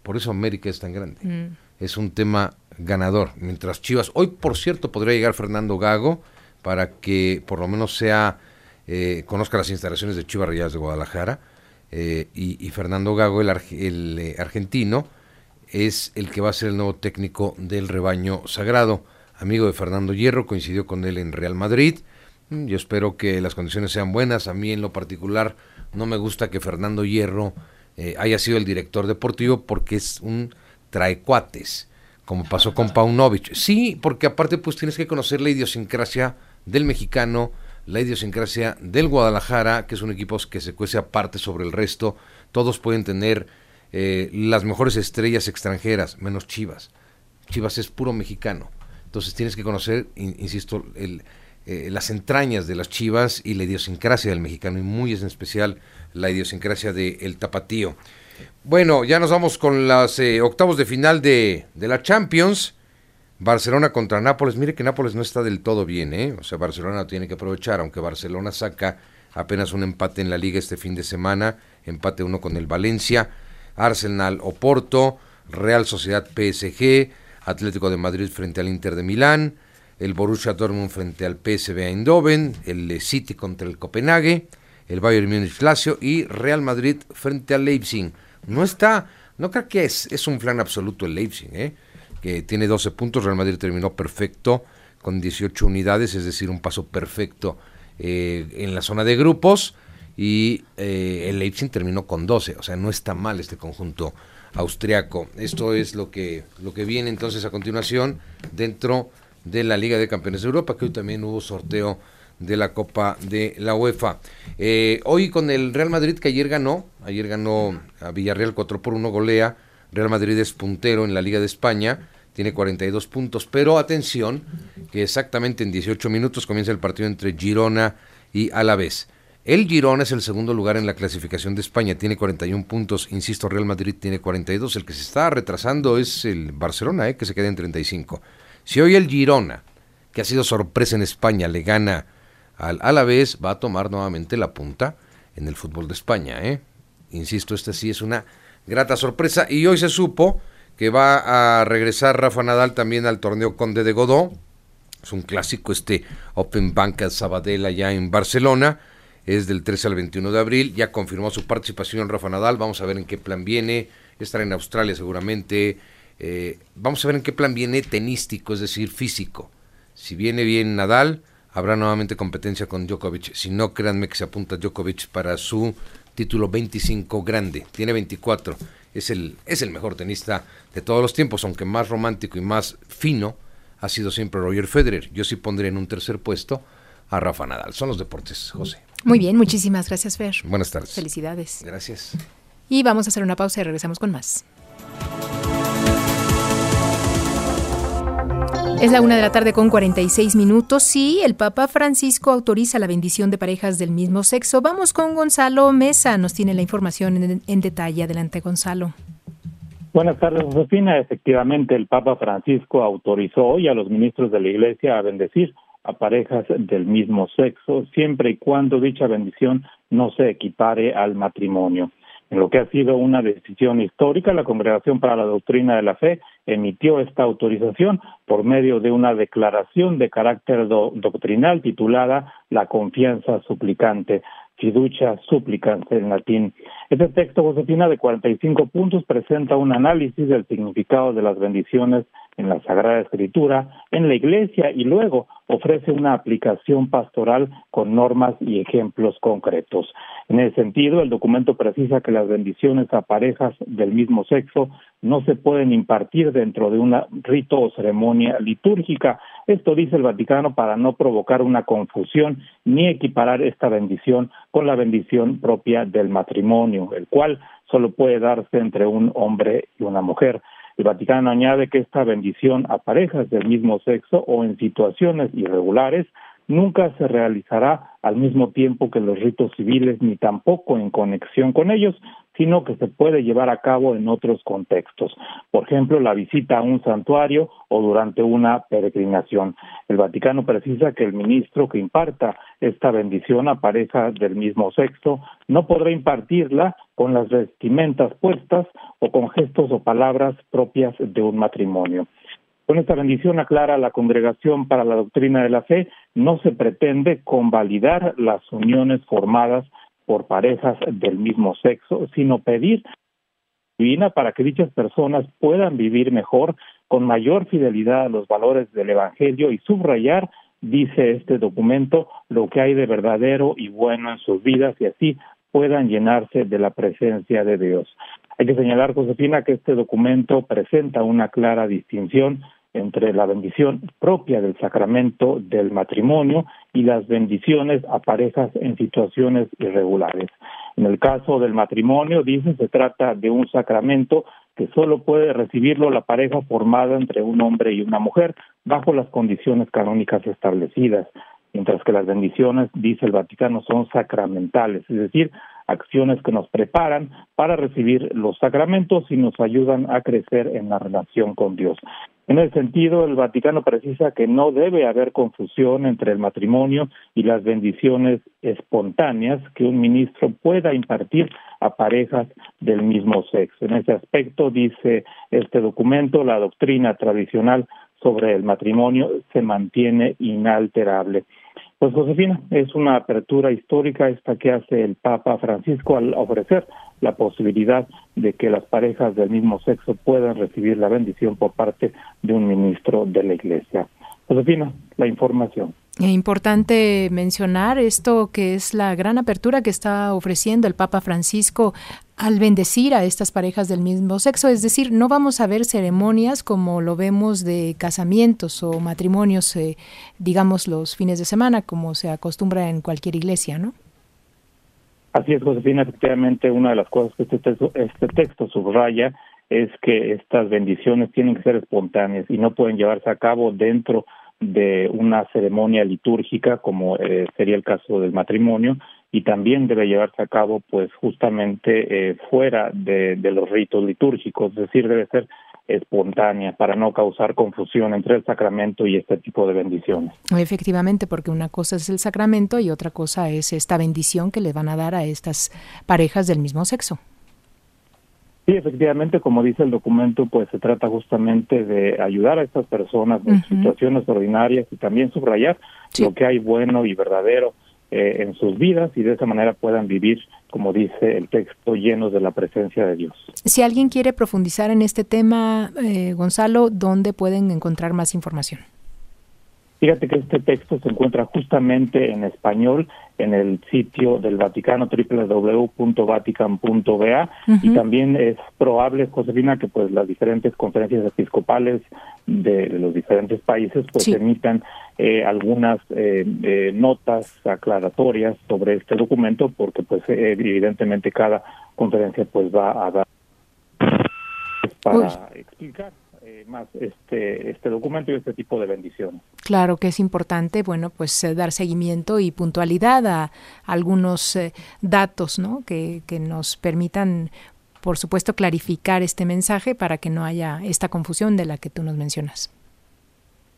Por eso América es tan grande. Mm. Es un tema ganador. Mientras Chivas, hoy por cierto podría llegar Fernando Gago para que por lo menos sea, eh, conozca las instalaciones de Chivas Rayas de Guadalajara. eh, y, y Fernando Gago, el, arge, el eh, argentino, es el que va a ser el nuevo técnico del rebaño sagrado. Amigo de Fernando Hierro, coincidió con él en Real Madrid. Yo espero que las condiciones sean buenas. A mí en lo particular no me gusta que Fernando Hierro eh, haya sido el director deportivo, porque es un traecuates, como pasó con Paunovic. Sí, porque aparte pues tienes que conocer la idiosincrasia del mexicano, la idiosincrasia del Guadalajara, que es un equipo que se cuece aparte sobre el resto. Todos pueden tener eh, las mejores estrellas extranjeras, menos Chivas. Chivas es puro mexicano. Entonces tienes que conocer, in, insisto, el, eh, las entrañas de las Chivas y la idiosincrasia del mexicano, y muy en especial la idiosincrasia del tapatío. Bueno, ya nos vamos con las eh, octavos de final de, de la Champions. Barcelona contra Nápoles. Mire que Nápoles no está del todo bien, ¿eh? O sea, Barcelona tiene que aprovechar, aunque Barcelona saca apenas un empate en la Liga este fin de semana, empate uno con el Valencia, Arsenal Oporto, Real Sociedad P S G, Atlético de Madrid frente al Inter de Milán, el Borussia Dortmund frente al P S V Eindhoven, el City contra el Copenhague, el Bayern Múnich-Lazio y Real Madrid frente al Leipzig. No está, no creo que es, es un flan absoluto el Leipzig, ¿eh? Que tiene doce puntos. Real Madrid terminó perfecto con dieciocho unidades, es decir, un paso perfecto eh, en la zona de grupos, y eh, el Leipzig terminó con doce, o sea, no está mal este conjunto austriaco. Esto es lo que, lo que viene entonces a continuación dentro de la Liga de Campeones de Europa, que hoy también hubo sorteo de la Copa de la UEFA. Eh, hoy con el Real Madrid, que ayer ganó, ayer ganó a Villarreal cuatro por uno, golea. Real Madrid es puntero en la Liga de España, tiene cuarenta y dos puntos, pero atención, que exactamente en dieciocho minutos comienza el partido entre Girona y Alavés. El Girona es el segundo lugar en la clasificación de España, tiene cuarenta y uno puntos, insisto, Real Madrid tiene cuarenta y dos, el que se está retrasando es el Barcelona, eh, que se queda en treinta y cinco. Si hoy el Girona, que ha sido sorpresa en España, le gana al Alavés, va a tomar nuevamente la punta en el fútbol de España, ¿eh? Insisto, esta sí es una grata sorpresa. Y hoy se supo que va a regresar Rafa Nadal también al torneo Conde de Godó. Es un clásico este Open Banca Sabadell allá en Barcelona. Es del trece al veintiuno de abril. Ya confirmó su participación Rafa Nadal. Vamos a ver en qué plan viene. Estará en Australia seguramente. Eh, vamos a ver en qué plan viene tenístico, es decir, físico. Si viene bien Nadal, habrá nuevamente competencia con Djokovic. Si no, créanme que se apunta Djokovic para su título veinticinco grande. Tiene veinticuatro. Es el, es el mejor tenista de todos los tiempos, aunque más romántico y más fino ha sido siempre Roger Federer. Yo sí pondré en un tercer puesto a Rafa Nadal. Son los deportes, José. Muy bien, muchísimas gracias, Fer. Buenas tardes. Felicidades. Gracias. Y vamos a hacer una pausa y regresamos con más. Es la una de la tarde con cuarenta y seis minutos y el Papa Francisco autoriza la bendición de parejas del mismo sexo. Vamos con Gonzalo Mesa, nos tiene la información en, en detalle. Adelante, Gonzalo. Buenas tardes, Josefina. Efectivamente, el Papa Francisco autorizó hoy a los ministros de la Iglesia a bendecir a parejas del mismo sexo, siempre y cuando dicha bendición no se equipare al matrimonio. En lo que ha sido una decisión histórica, la Congregación para la Doctrina de la Fe emitió esta autorización por medio de una declaración de carácter do- doctrinal titulada La confianza suplicante, fiducia supplicans en latín. Este texto, Josefina, de cuarenta y cinco puntos, presenta un análisis del significado de las bendiciones en la Sagrada Escritura, en la Iglesia, y luego ofrece una aplicación pastoral con normas y ejemplos concretos. En ese sentido, el documento precisa que las bendiciones a parejas del mismo sexo no se pueden impartir dentro de un rito o ceremonia litúrgica. Esto dice el Vaticano para no provocar una confusión ni equiparar esta bendición con la bendición propia del matrimonio, el cual solo puede darse entre un hombre y una mujer. El Vaticano añade que esta bendición a parejas del mismo sexo o en situaciones irregulares nunca se realizará al mismo tiempo que los ritos civiles ni tampoco en conexión con ellos, sino que se puede llevar a cabo en otros contextos, por ejemplo, la visita a un santuario o durante una peregrinación. El Vaticano precisa que el ministro que imparta esta bendición a parejas del mismo sexo no podrá impartirla con las vestimentas puestas o con gestos o palabras propias de un matrimonio. Con esta bendición, aclara la Congregación para la Doctrina de la Fe, no se pretende convalidar las uniones formadas por parejas del mismo sexo, sino pedir divina para que dichas personas puedan vivir mejor, con mayor fidelidad a los valores del Evangelio y subrayar, dice este documento, lo que hay de verdadero y bueno en sus vidas y así puedan llenarse de la presencia de Dios. Hay que señalar, Josefina, que este documento presenta una clara distinción entre la bendición propia del sacramento del matrimonio y las bendiciones a parejas en situaciones irregulares. En el caso del matrimonio, dicen, se trata de un sacramento que solo puede recibirlo la pareja formada entre un hombre y una mujer bajo las condiciones canónicas establecidas, mientras que las bendiciones, dice el Vaticano, son sacramentales, es decir, acciones que nos preparan para recibir los sacramentos y nos ayudan a crecer en la relación con Dios. En ese sentido, el Vaticano precisa que no debe haber confusión entre el matrimonio y las bendiciones espontáneas que un ministro pueda impartir a parejas del mismo sexo. En ese aspecto, dice este documento, la doctrina tradicional sobre el matrimonio se mantiene inalterable. Pues, Josefina, es una apertura histórica esta que hace el Papa Francisco al ofrecer la posibilidad de que las parejas del mismo sexo puedan recibir la bendición por parte de un ministro de la Iglesia. Josefina, la información. Es importante mencionar esto, que es la gran apertura que está ofreciendo el Papa Francisco al bendecir a estas parejas del mismo sexo. Es decir, no vamos a ver ceremonias como lo vemos de casamientos o matrimonios, eh, digamos, los fines de semana, como se acostumbra en cualquier iglesia, ¿no? Así es, Josefina. Efectivamente, una de las cosas que este texto, este texto subraya es que estas bendiciones tienen que ser espontáneas y no pueden llevarse a cabo dentro de una ceremonia litúrgica, como eh, sería el caso del matrimonio, y también debe llevarse a cabo pues justamente eh, fuera de, de los ritos litúrgicos, es decir, debe ser espontánea para no causar confusión entre el sacramento y este tipo de bendiciones. Efectivamente, porque una cosa es el sacramento y otra cosa es esta bendición que le van a dar a estas parejas del mismo sexo. Sí, efectivamente, como dice el documento, pues se trata justamente de ayudar a estas personas en uh-huh. situaciones ordinarias y también subrayar sí. lo que hay bueno y verdadero eh, en sus vidas y de esa manera puedan vivir, como dice el texto, llenos de la presencia de Dios. Si alguien quiere profundizar en este tema, eh, Gonzalo, ¿dónde pueden encontrar más información? Fíjate que este texto se encuentra justamente en español en el sitio del Vaticano, doble u doble u doble u punto vatican punto b a, uh-huh. y también es probable, Josefina, que pues las diferentes conferencias episcopales de los diferentes países pues sí. emitan eh, algunas eh, eh, notas aclaratorias sobre este documento, porque pues evidentemente cada conferencia pues va a dar para Uy. explicar más este este documento y este tipo de bendiciones. Claro que es importante, bueno, pues eh, dar seguimiento y puntualidad a, a algunos eh, datos, ¿no? Que, que nos permitan, por supuesto, clarificar este mensaje para que no haya esta confusión de la que tú nos mencionas.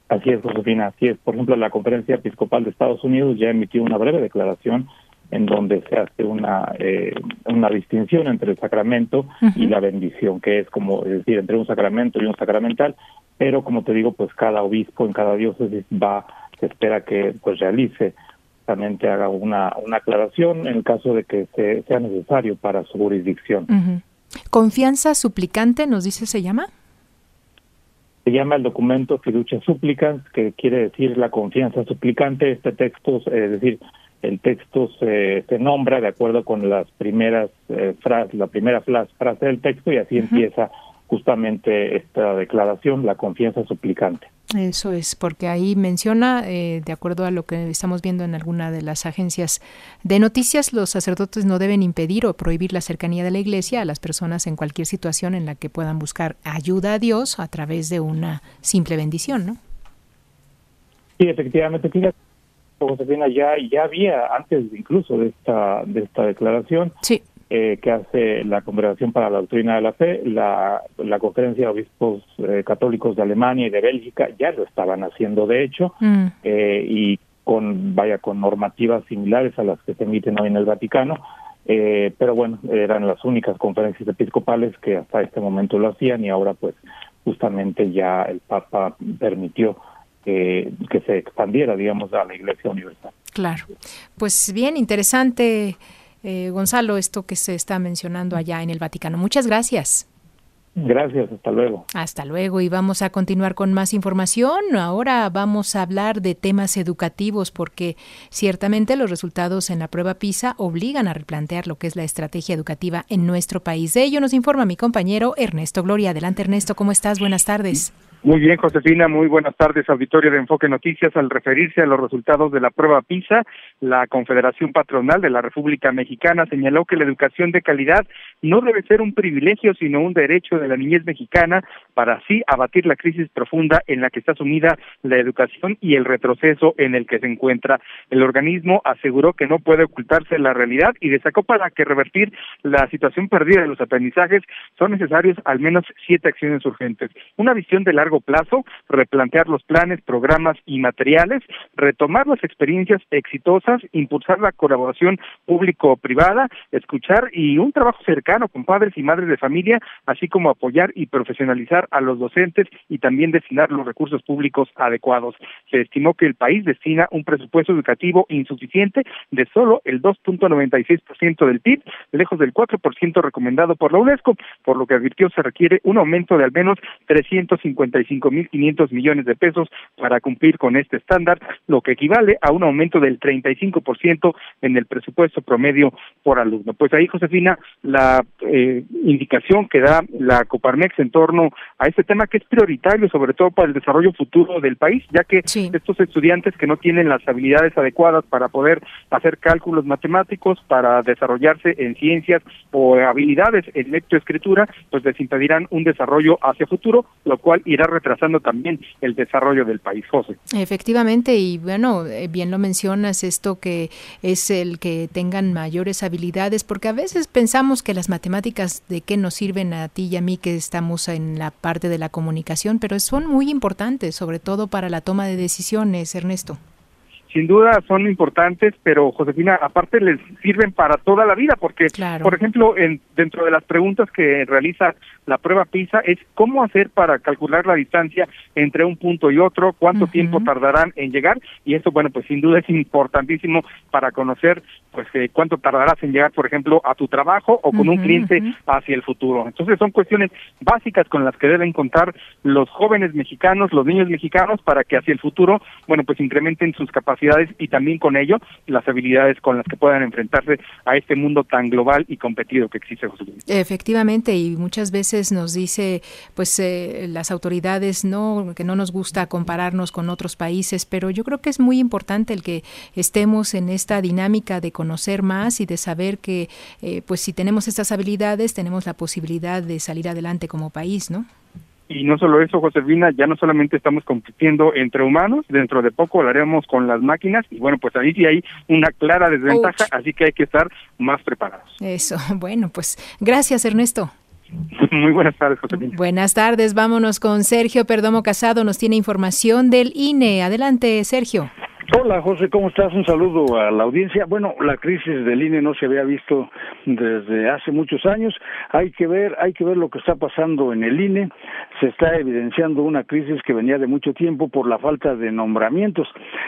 Así es, Josefina, así es. Por ejemplo, la Conferencia Episcopal de Estados Unidos ya emitió una breve declaración en donde se hace una eh, una distinción entre el sacramento uh-huh. y la bendición, que es como, es decir, entre un sacramento y un sacramental, pero como te digo, pues cada obispo en cada diócesis va, se espera que pues realice, justamente haga una, una aclaración en el caso de que se, sea necesario para su jurisdicción. Uh-huh. Confianza suplicante, nos dice, ¿se llama? Se llama el documento Fiducia Supplicans, que quiere decir la confianza suplicante. Este texto, es decir, el texto se, se nombra de acuerdo con las primeras eh, frases, la primera frase del texto, y así uh-huh. empieza justamente esta declaración, la confianza suplicante. Eso es, porque ahí menciona, eh, de acuerdo a lo que estamos viendo en alguna de las agencias de noticias, los sacerdotes no deben impedir o prohibir la cercanía de la Iglesia a las personas en cualquier situación en la que puedan buscar ayuda a Dios a través de una simple bendición, ¿no? Sí, efectivamente, fíjate. Josefina, ya ya había antes incluso de esta de esta declaración sí. eh, que hace la Congregación para la Doctrina de la Fe, la, la Conferencia de Obispos eh, Católicos de Alemania y de Bélgica ya lo estaban haciendo, de hecho, mm. eh, y con vaya con normativas similares a las que se emiten hoy en el Vaticano, eh, pero bueno, eran las únicas conferencias episcopales que hasta este momento lo hacían y ahora pues justamente ya el Papa permitió Eh, que se expandiera, digamos, a la Iglesia universal. Claro. Pues bien, interesante eh, Gonzalo, esto que se está mencionando allá en el Vaticano. Muchas gracias. Gracias, hasta luego. Hasta luego, y vamos a continuar con más información. Ahora vamos a hablar de temas educativos, porque ciertamente los resultados en la prueba PISA obligan a replantear lo que es la estrategia educativa en nuestro país. De ello nos informa mi compañero Ernesto Gloria. Adelante, Ernesto, ¿cómo estás? Buenas tardes. Muy bien, Josefina, muy buenas tardes, auditorio de Enfoque Noticias. Al referirse a los resultados de la prueba PISA, la Confederación Patronal de la República Mexicana señaló que la educación de calidad no debe ser un privilegio, sino un derecho de la niñez mexicana, para así abatir la crisis profunda en la que está sumida la educación y el retroceso en el que se encuentra. El organismo aseguró que no puede ocultarse la realidad y destacó para que revertir la situación perdida de los aprendizajes son necesarios al menos siete acciones urgentes. Una visión de largo plazo, replantear los planes, programas y materiales, retomar las experiencias exitosas, impulsar la colaboración público-privada, escuchar y un trabajo cercano con padres y madres de familia, así como apoyar y profesionalizar a los docentes y también destinar los recursos públicos adecuados. Se estimó que el país destina un presupuesto educativo insuficiente de solo el dos punto noventa y seis por ciento del P I B, lejos del cuatro por ciento recomendado por la UNESCO, por lo que advirtió se requiere un aumento de al menos trescientos cincuenta y cinco mil quinientos millones de pesos para cumplir con este estándar, lo que equivale a un aumento del treinta y cinco por ciento en el presupuesto promedio por alumno. Pues ahí, Josefina, la eh, indicación que da la Coparmex en torno a este tema, que es prioritario sobre todo para el desarrollo futuro del país, ya que sí. Estos estudiantes que no tienen las habilidades adecuadas para poder hacer cálculos matemáticos, para desarrollarse en ciencias o habilidades en lectoescritura, pues les impedirán un desarrollo hacia futuro, lo cual irá retrasando también el desarrollo del país, José. Efectivamente, y bueno, bien lo mencionas, esto que es el que tengan mayores habilidades, porque a veces pensamos que las matemáticas de qué nos sirven a ti y a mí que estamos en la parte de la comunicación, pero son muy importantes, sobre todo para la toma de decisiones, Ernesto. Sin duda son importantes, pero Josefina, aparte les sirven para toda la vida, porque, claro. Por ejemplo, en, dentro de las preguntas que realiza la prueba PISA es cómo hacer para calcular la distancia entre un punto y otro, cuánto uh-huh. tiempo tardarán en llegar, y eso, bueno, pues sin duda es importantísimo para conocer pues eh, cuánto tardarás en llegar, por ejemplo, a tu trabajo o con uh-huh, un cliente uh-huh. hacia el futuro. Entonces son cuestiones básicas con las que deben contar los jóvenes mexicanos, los niños mexicanos, para que hacia el futuro, bueno, pues incrementen sus capacidades y también con ello las habilidades con las que puedan enfrentarse a este mundo tan global y competido que existe, José Luis. Efectivamente, y muchas veces nos dice pues eh, las autoridades no que no nos gusta compararnos con otros países, pero yo creo que es muy importante el que estemos en esta dinámica de conocer más y de saber que eh, pues si tenemos estas habilidades tenemos la posibilidad de salir adelante como país, ¿no? Y no solo eso, Josefina, ya no solamente estamos compitiendo entre humanos, dentro de poco hablaremos con las máquinas, y bueno, pues ahí sí hay una clara desventaja, Ouch. Así que hay que estar más preparados. Eso, bueno, pues gracias, Ernesto. Muy buenas tardes, Josefina. Buenas tardes, vámonos con Sergio Perdomo Casado, nos tiene información del I N E. Adelante, Sergio. Hola, José, ¿cómo estás? Un saludo a la audiencia. Bueno, la crisis del I N E no se había visto desde hace muchos años. Hay que ver, hay que ver lo que está pasando en el I N E. Se está evidenciando una crisis que venía de mucho tiempo por la falta de nombramientos.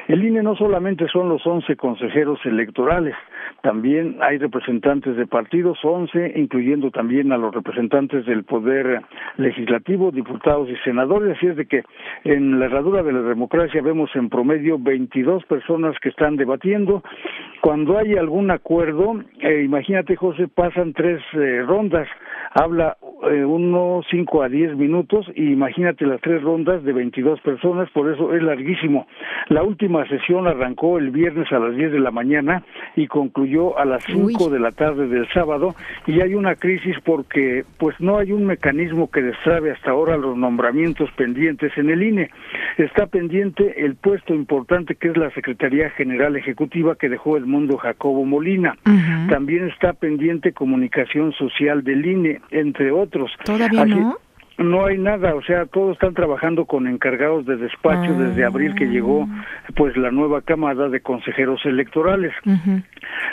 El I N E no solamente son los once consejeros electorales, también hay representantes de partidos, once, incluyendo también a los representantes del Poder Legislativo, diputados y senadores. Así es de que en la herradura de la democracia vemos en promedio veintidós dos personas que están debatiendo. Cuando hay algún acuerdo, eh, imagínate, José, pasan tres eh, rondas, habla eh, uno, cinco a diez minutos, y imagínate las tres rondas de veintidós personas, por eso es larguísimo. La última sesión arrancó el viernes a las diez de la mañana y concluyó a las cinco de la tarde del sábado, y hay una crisis porque pues no hay un mecanismo que destrabe hasta ahora los nombramientos pendientes en el I N E. Está pendiente el puesto importante que es la Secretaría General Ejecutiva que dejó el mundo Jacobo Molina. Uh-huh. También está pendiente Comunicación Social del I N E, entre otros. ¿Todavía Así, no? No hay nada, o sea, todos están trabajando con encargados de despacho ah. desde abril que llegó pues la nueva Cámara de Consejeros Electorales. Uh-huh.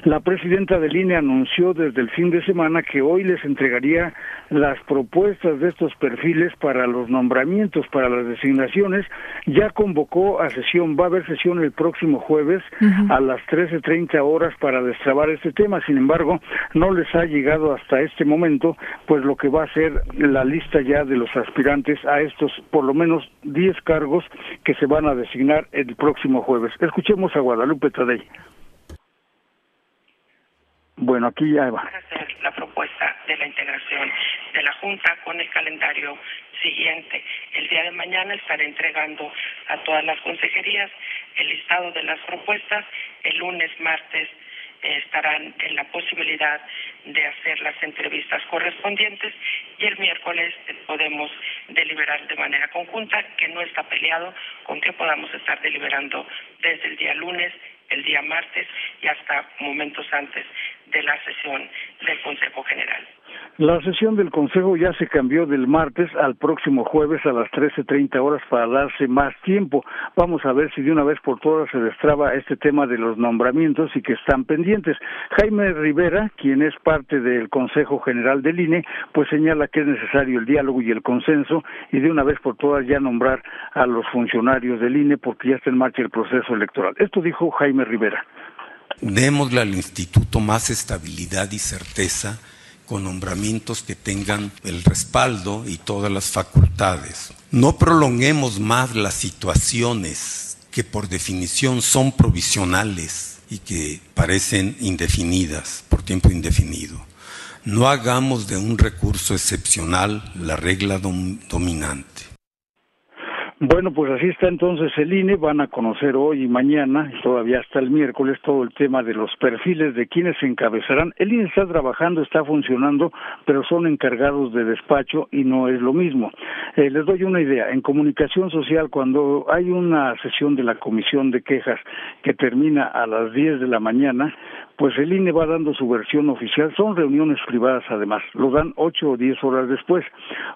La presidenta del I N E anunció desde el fin de semana que hoy les entregaría las propuestas de estos perfiles para los nombramientos, para las designaciones. Ya convocó a sesión, va a haber sesión el próximo jueves uh-huh. a las trece treinta horas para destrabar este tema. Sin embargo, no les ha llegado hasta este momento pues lo que va a ser la lista ya de de los aspirantes a estos por lo menos diez cargos que se van a designar el próximo jueves. Escuchemos a Guadalupe Tadei. Bueno, aquí ya va. Hacer la propuesta de la integración de la Junta con el calendario siguiente. El día de mañana estaré entregando a todas las consejerías el listado de las propuestas. El lunes, martes, estarán en la posibilidad de hacer las entrevistas correspondientes y el miércoles podemos deliberar de manera conjunta, que no está peleado con que podamos estar deliberando desde el día lunes, el día martes y hasta momentos antes de la sesión del Consejo General. La sesión del Consejo ya se cambió del martes al próximo jueves a las trece treinta horas para darse más tiempo. Vamos a ver si de una vez por todas se destraba este tema de los nombramientos y que están pendientes. Jaime Rivera, quien es parte del Consejo General del I N E, pues señala que es necesario el diálogo y el consenso y de una vez por todas ya nombrar a los funcionarios del I N E porque ya está en marcha el proceso electoral. Esto dijo Jaime Rivera. Démosle al instituto más estabilidad y certeza con nombramientos que tengan el respaldo y todas las facultades. No prolonguemos más las situaciones que por definición son provisionales y que parecen indefinidas, por tiempo indefinido. No hagamos de un recurso excepcional la regla dom- dominante. Bueno, pues así está entonces el I N E, van a conocer hoy y mañana, y todavía hasta el miércoles, todo el tema de los perfiles de quienes se encabezarán. El I N E está trabajando, está funcionando, pero son encargados de despacho y no es lo mismo. Eh, les doy una idea, en comunicación social, cuando hay una sesión de la comisión de quejas que termina a las diez de la mañana, pues el I N E va dando su versión oficial, son reuniones privadas además, lo dan ocho o diez horas después.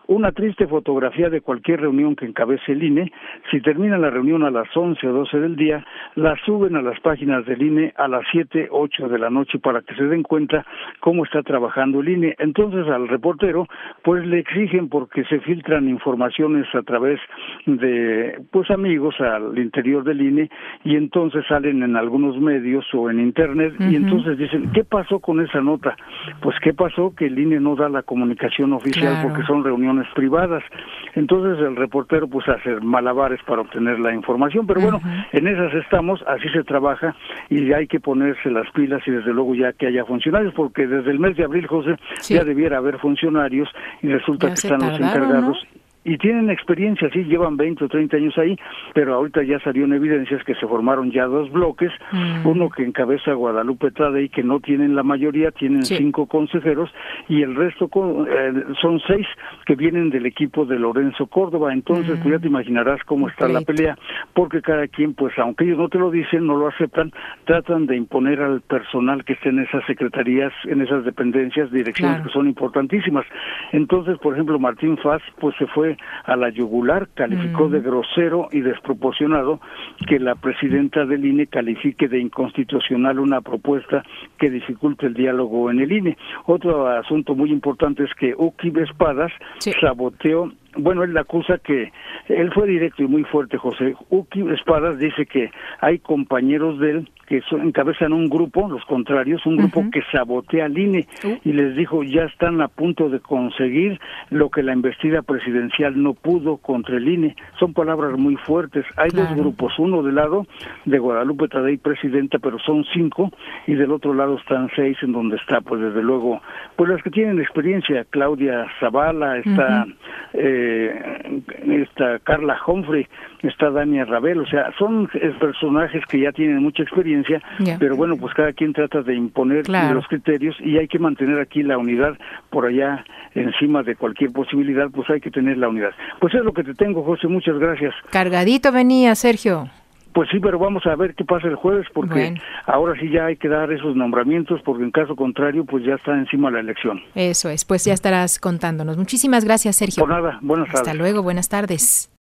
Una triste fotografía de cualquier reunión que encabece el I N E. Si termina la reunión a las once o doce del día, la suben a las páginas del I N E a las siete, ocho de la noche para que se den cuenta cómo está trabajando el I N E. Entonces al reportero pues le exigen porque se filtran informaciones a través de pues amigos al interior del I N E y entonces salen en algunos medios o en internet uh-huh. y entonces dicen, ¿qué pasó con esa nota? Pues ¿qué pasó? Que el I N E no da la comunicación oficial claro. porque son reuniones privadas. Entonces el reportero pues hace malabares para obtener la información, pero bueno, uh-huh. en esas estamos, así se trabaja y hay que ponerse las pilas y desde luego ya que haya funcionarios, porque desde el mes de abril, José, sí. ya debiera haber funcionarios y resulta ya que están tardaron, los encargados. ¿No? Y tienen experiencia, sí, llevan veinte o treinta años ahí, pero ahorita ya salieron evidencias que se formaron ya dos bloques, mm. uno que encabeza Guadalupe Tadei, que no tienen la mayoría, tienen sí. cinco consejeros, y el resto con, eh, son seis que vienen del equipo de Lorenzo Córdoba, entonces mm. tú ya te imaginarás cómo está Perfecto. La pelea, porque cada quien, pues aunque ellos no te lo dicen, no lo aceptan, tratan de imponer al personal que esté en esas secretarías, en esas dependencias, direcciones claro. que son importantísimas. Entonces, por ejemplo, Martín Faz, pues se fue a la yugular, calificó mm. de grosero y desproporcionado que la presidenta del I N E califique de inconstitucional una propuesta que dificulte el diálogo en el I N E. Otro asunto muy importante es que Uquib Espadas sí. saboteó. Bueno, él acusa que, él fue directo y muy fuerte, José. Uquib Espadas dice que hay compañeros de él que son, encabezan un grupo, los contrarios, un grupo uh-huh. que sabotea al I N E uh-huh. y les dijo, ya están a punto de conseguir lo que la investida presidencial no pudo contra el I N E. Son palabras muy fuertes. Hay claro. dos grupos, uno del lado de Guadalupe Tadei, presidenta, pero son cinco, y del otro lado están seis, en donde está, pues desde luego, pues las que tienen experiencia, Claudia Zavala, está... Uh-huh. Eh, está Carla Humphrey, está Dania Rabel, o sea, son personajes que ya tienen mucha experiencia, yeah. pero bueno, pues cada quien trata de imponer claro. los criterios y hay que mantener aquí la unidad, por allá encima de cualquier posibilidad, pues hay que tener la unidad. Pues es lo que te tengo, José, muchas gracias. Cargadito venía, Sergio. Pues sí, pero vamos a ver qué pasa el jueves, porque bueno, ahora sí ya hay que dar esos nombramientos, porque en caso contrario, pues ya está encima la elección. Eso es, pues ya estarás contándonos. Muchísimas gracias, Sergio. Por nada, buenas tardes. Hasta luego, buenas tardes.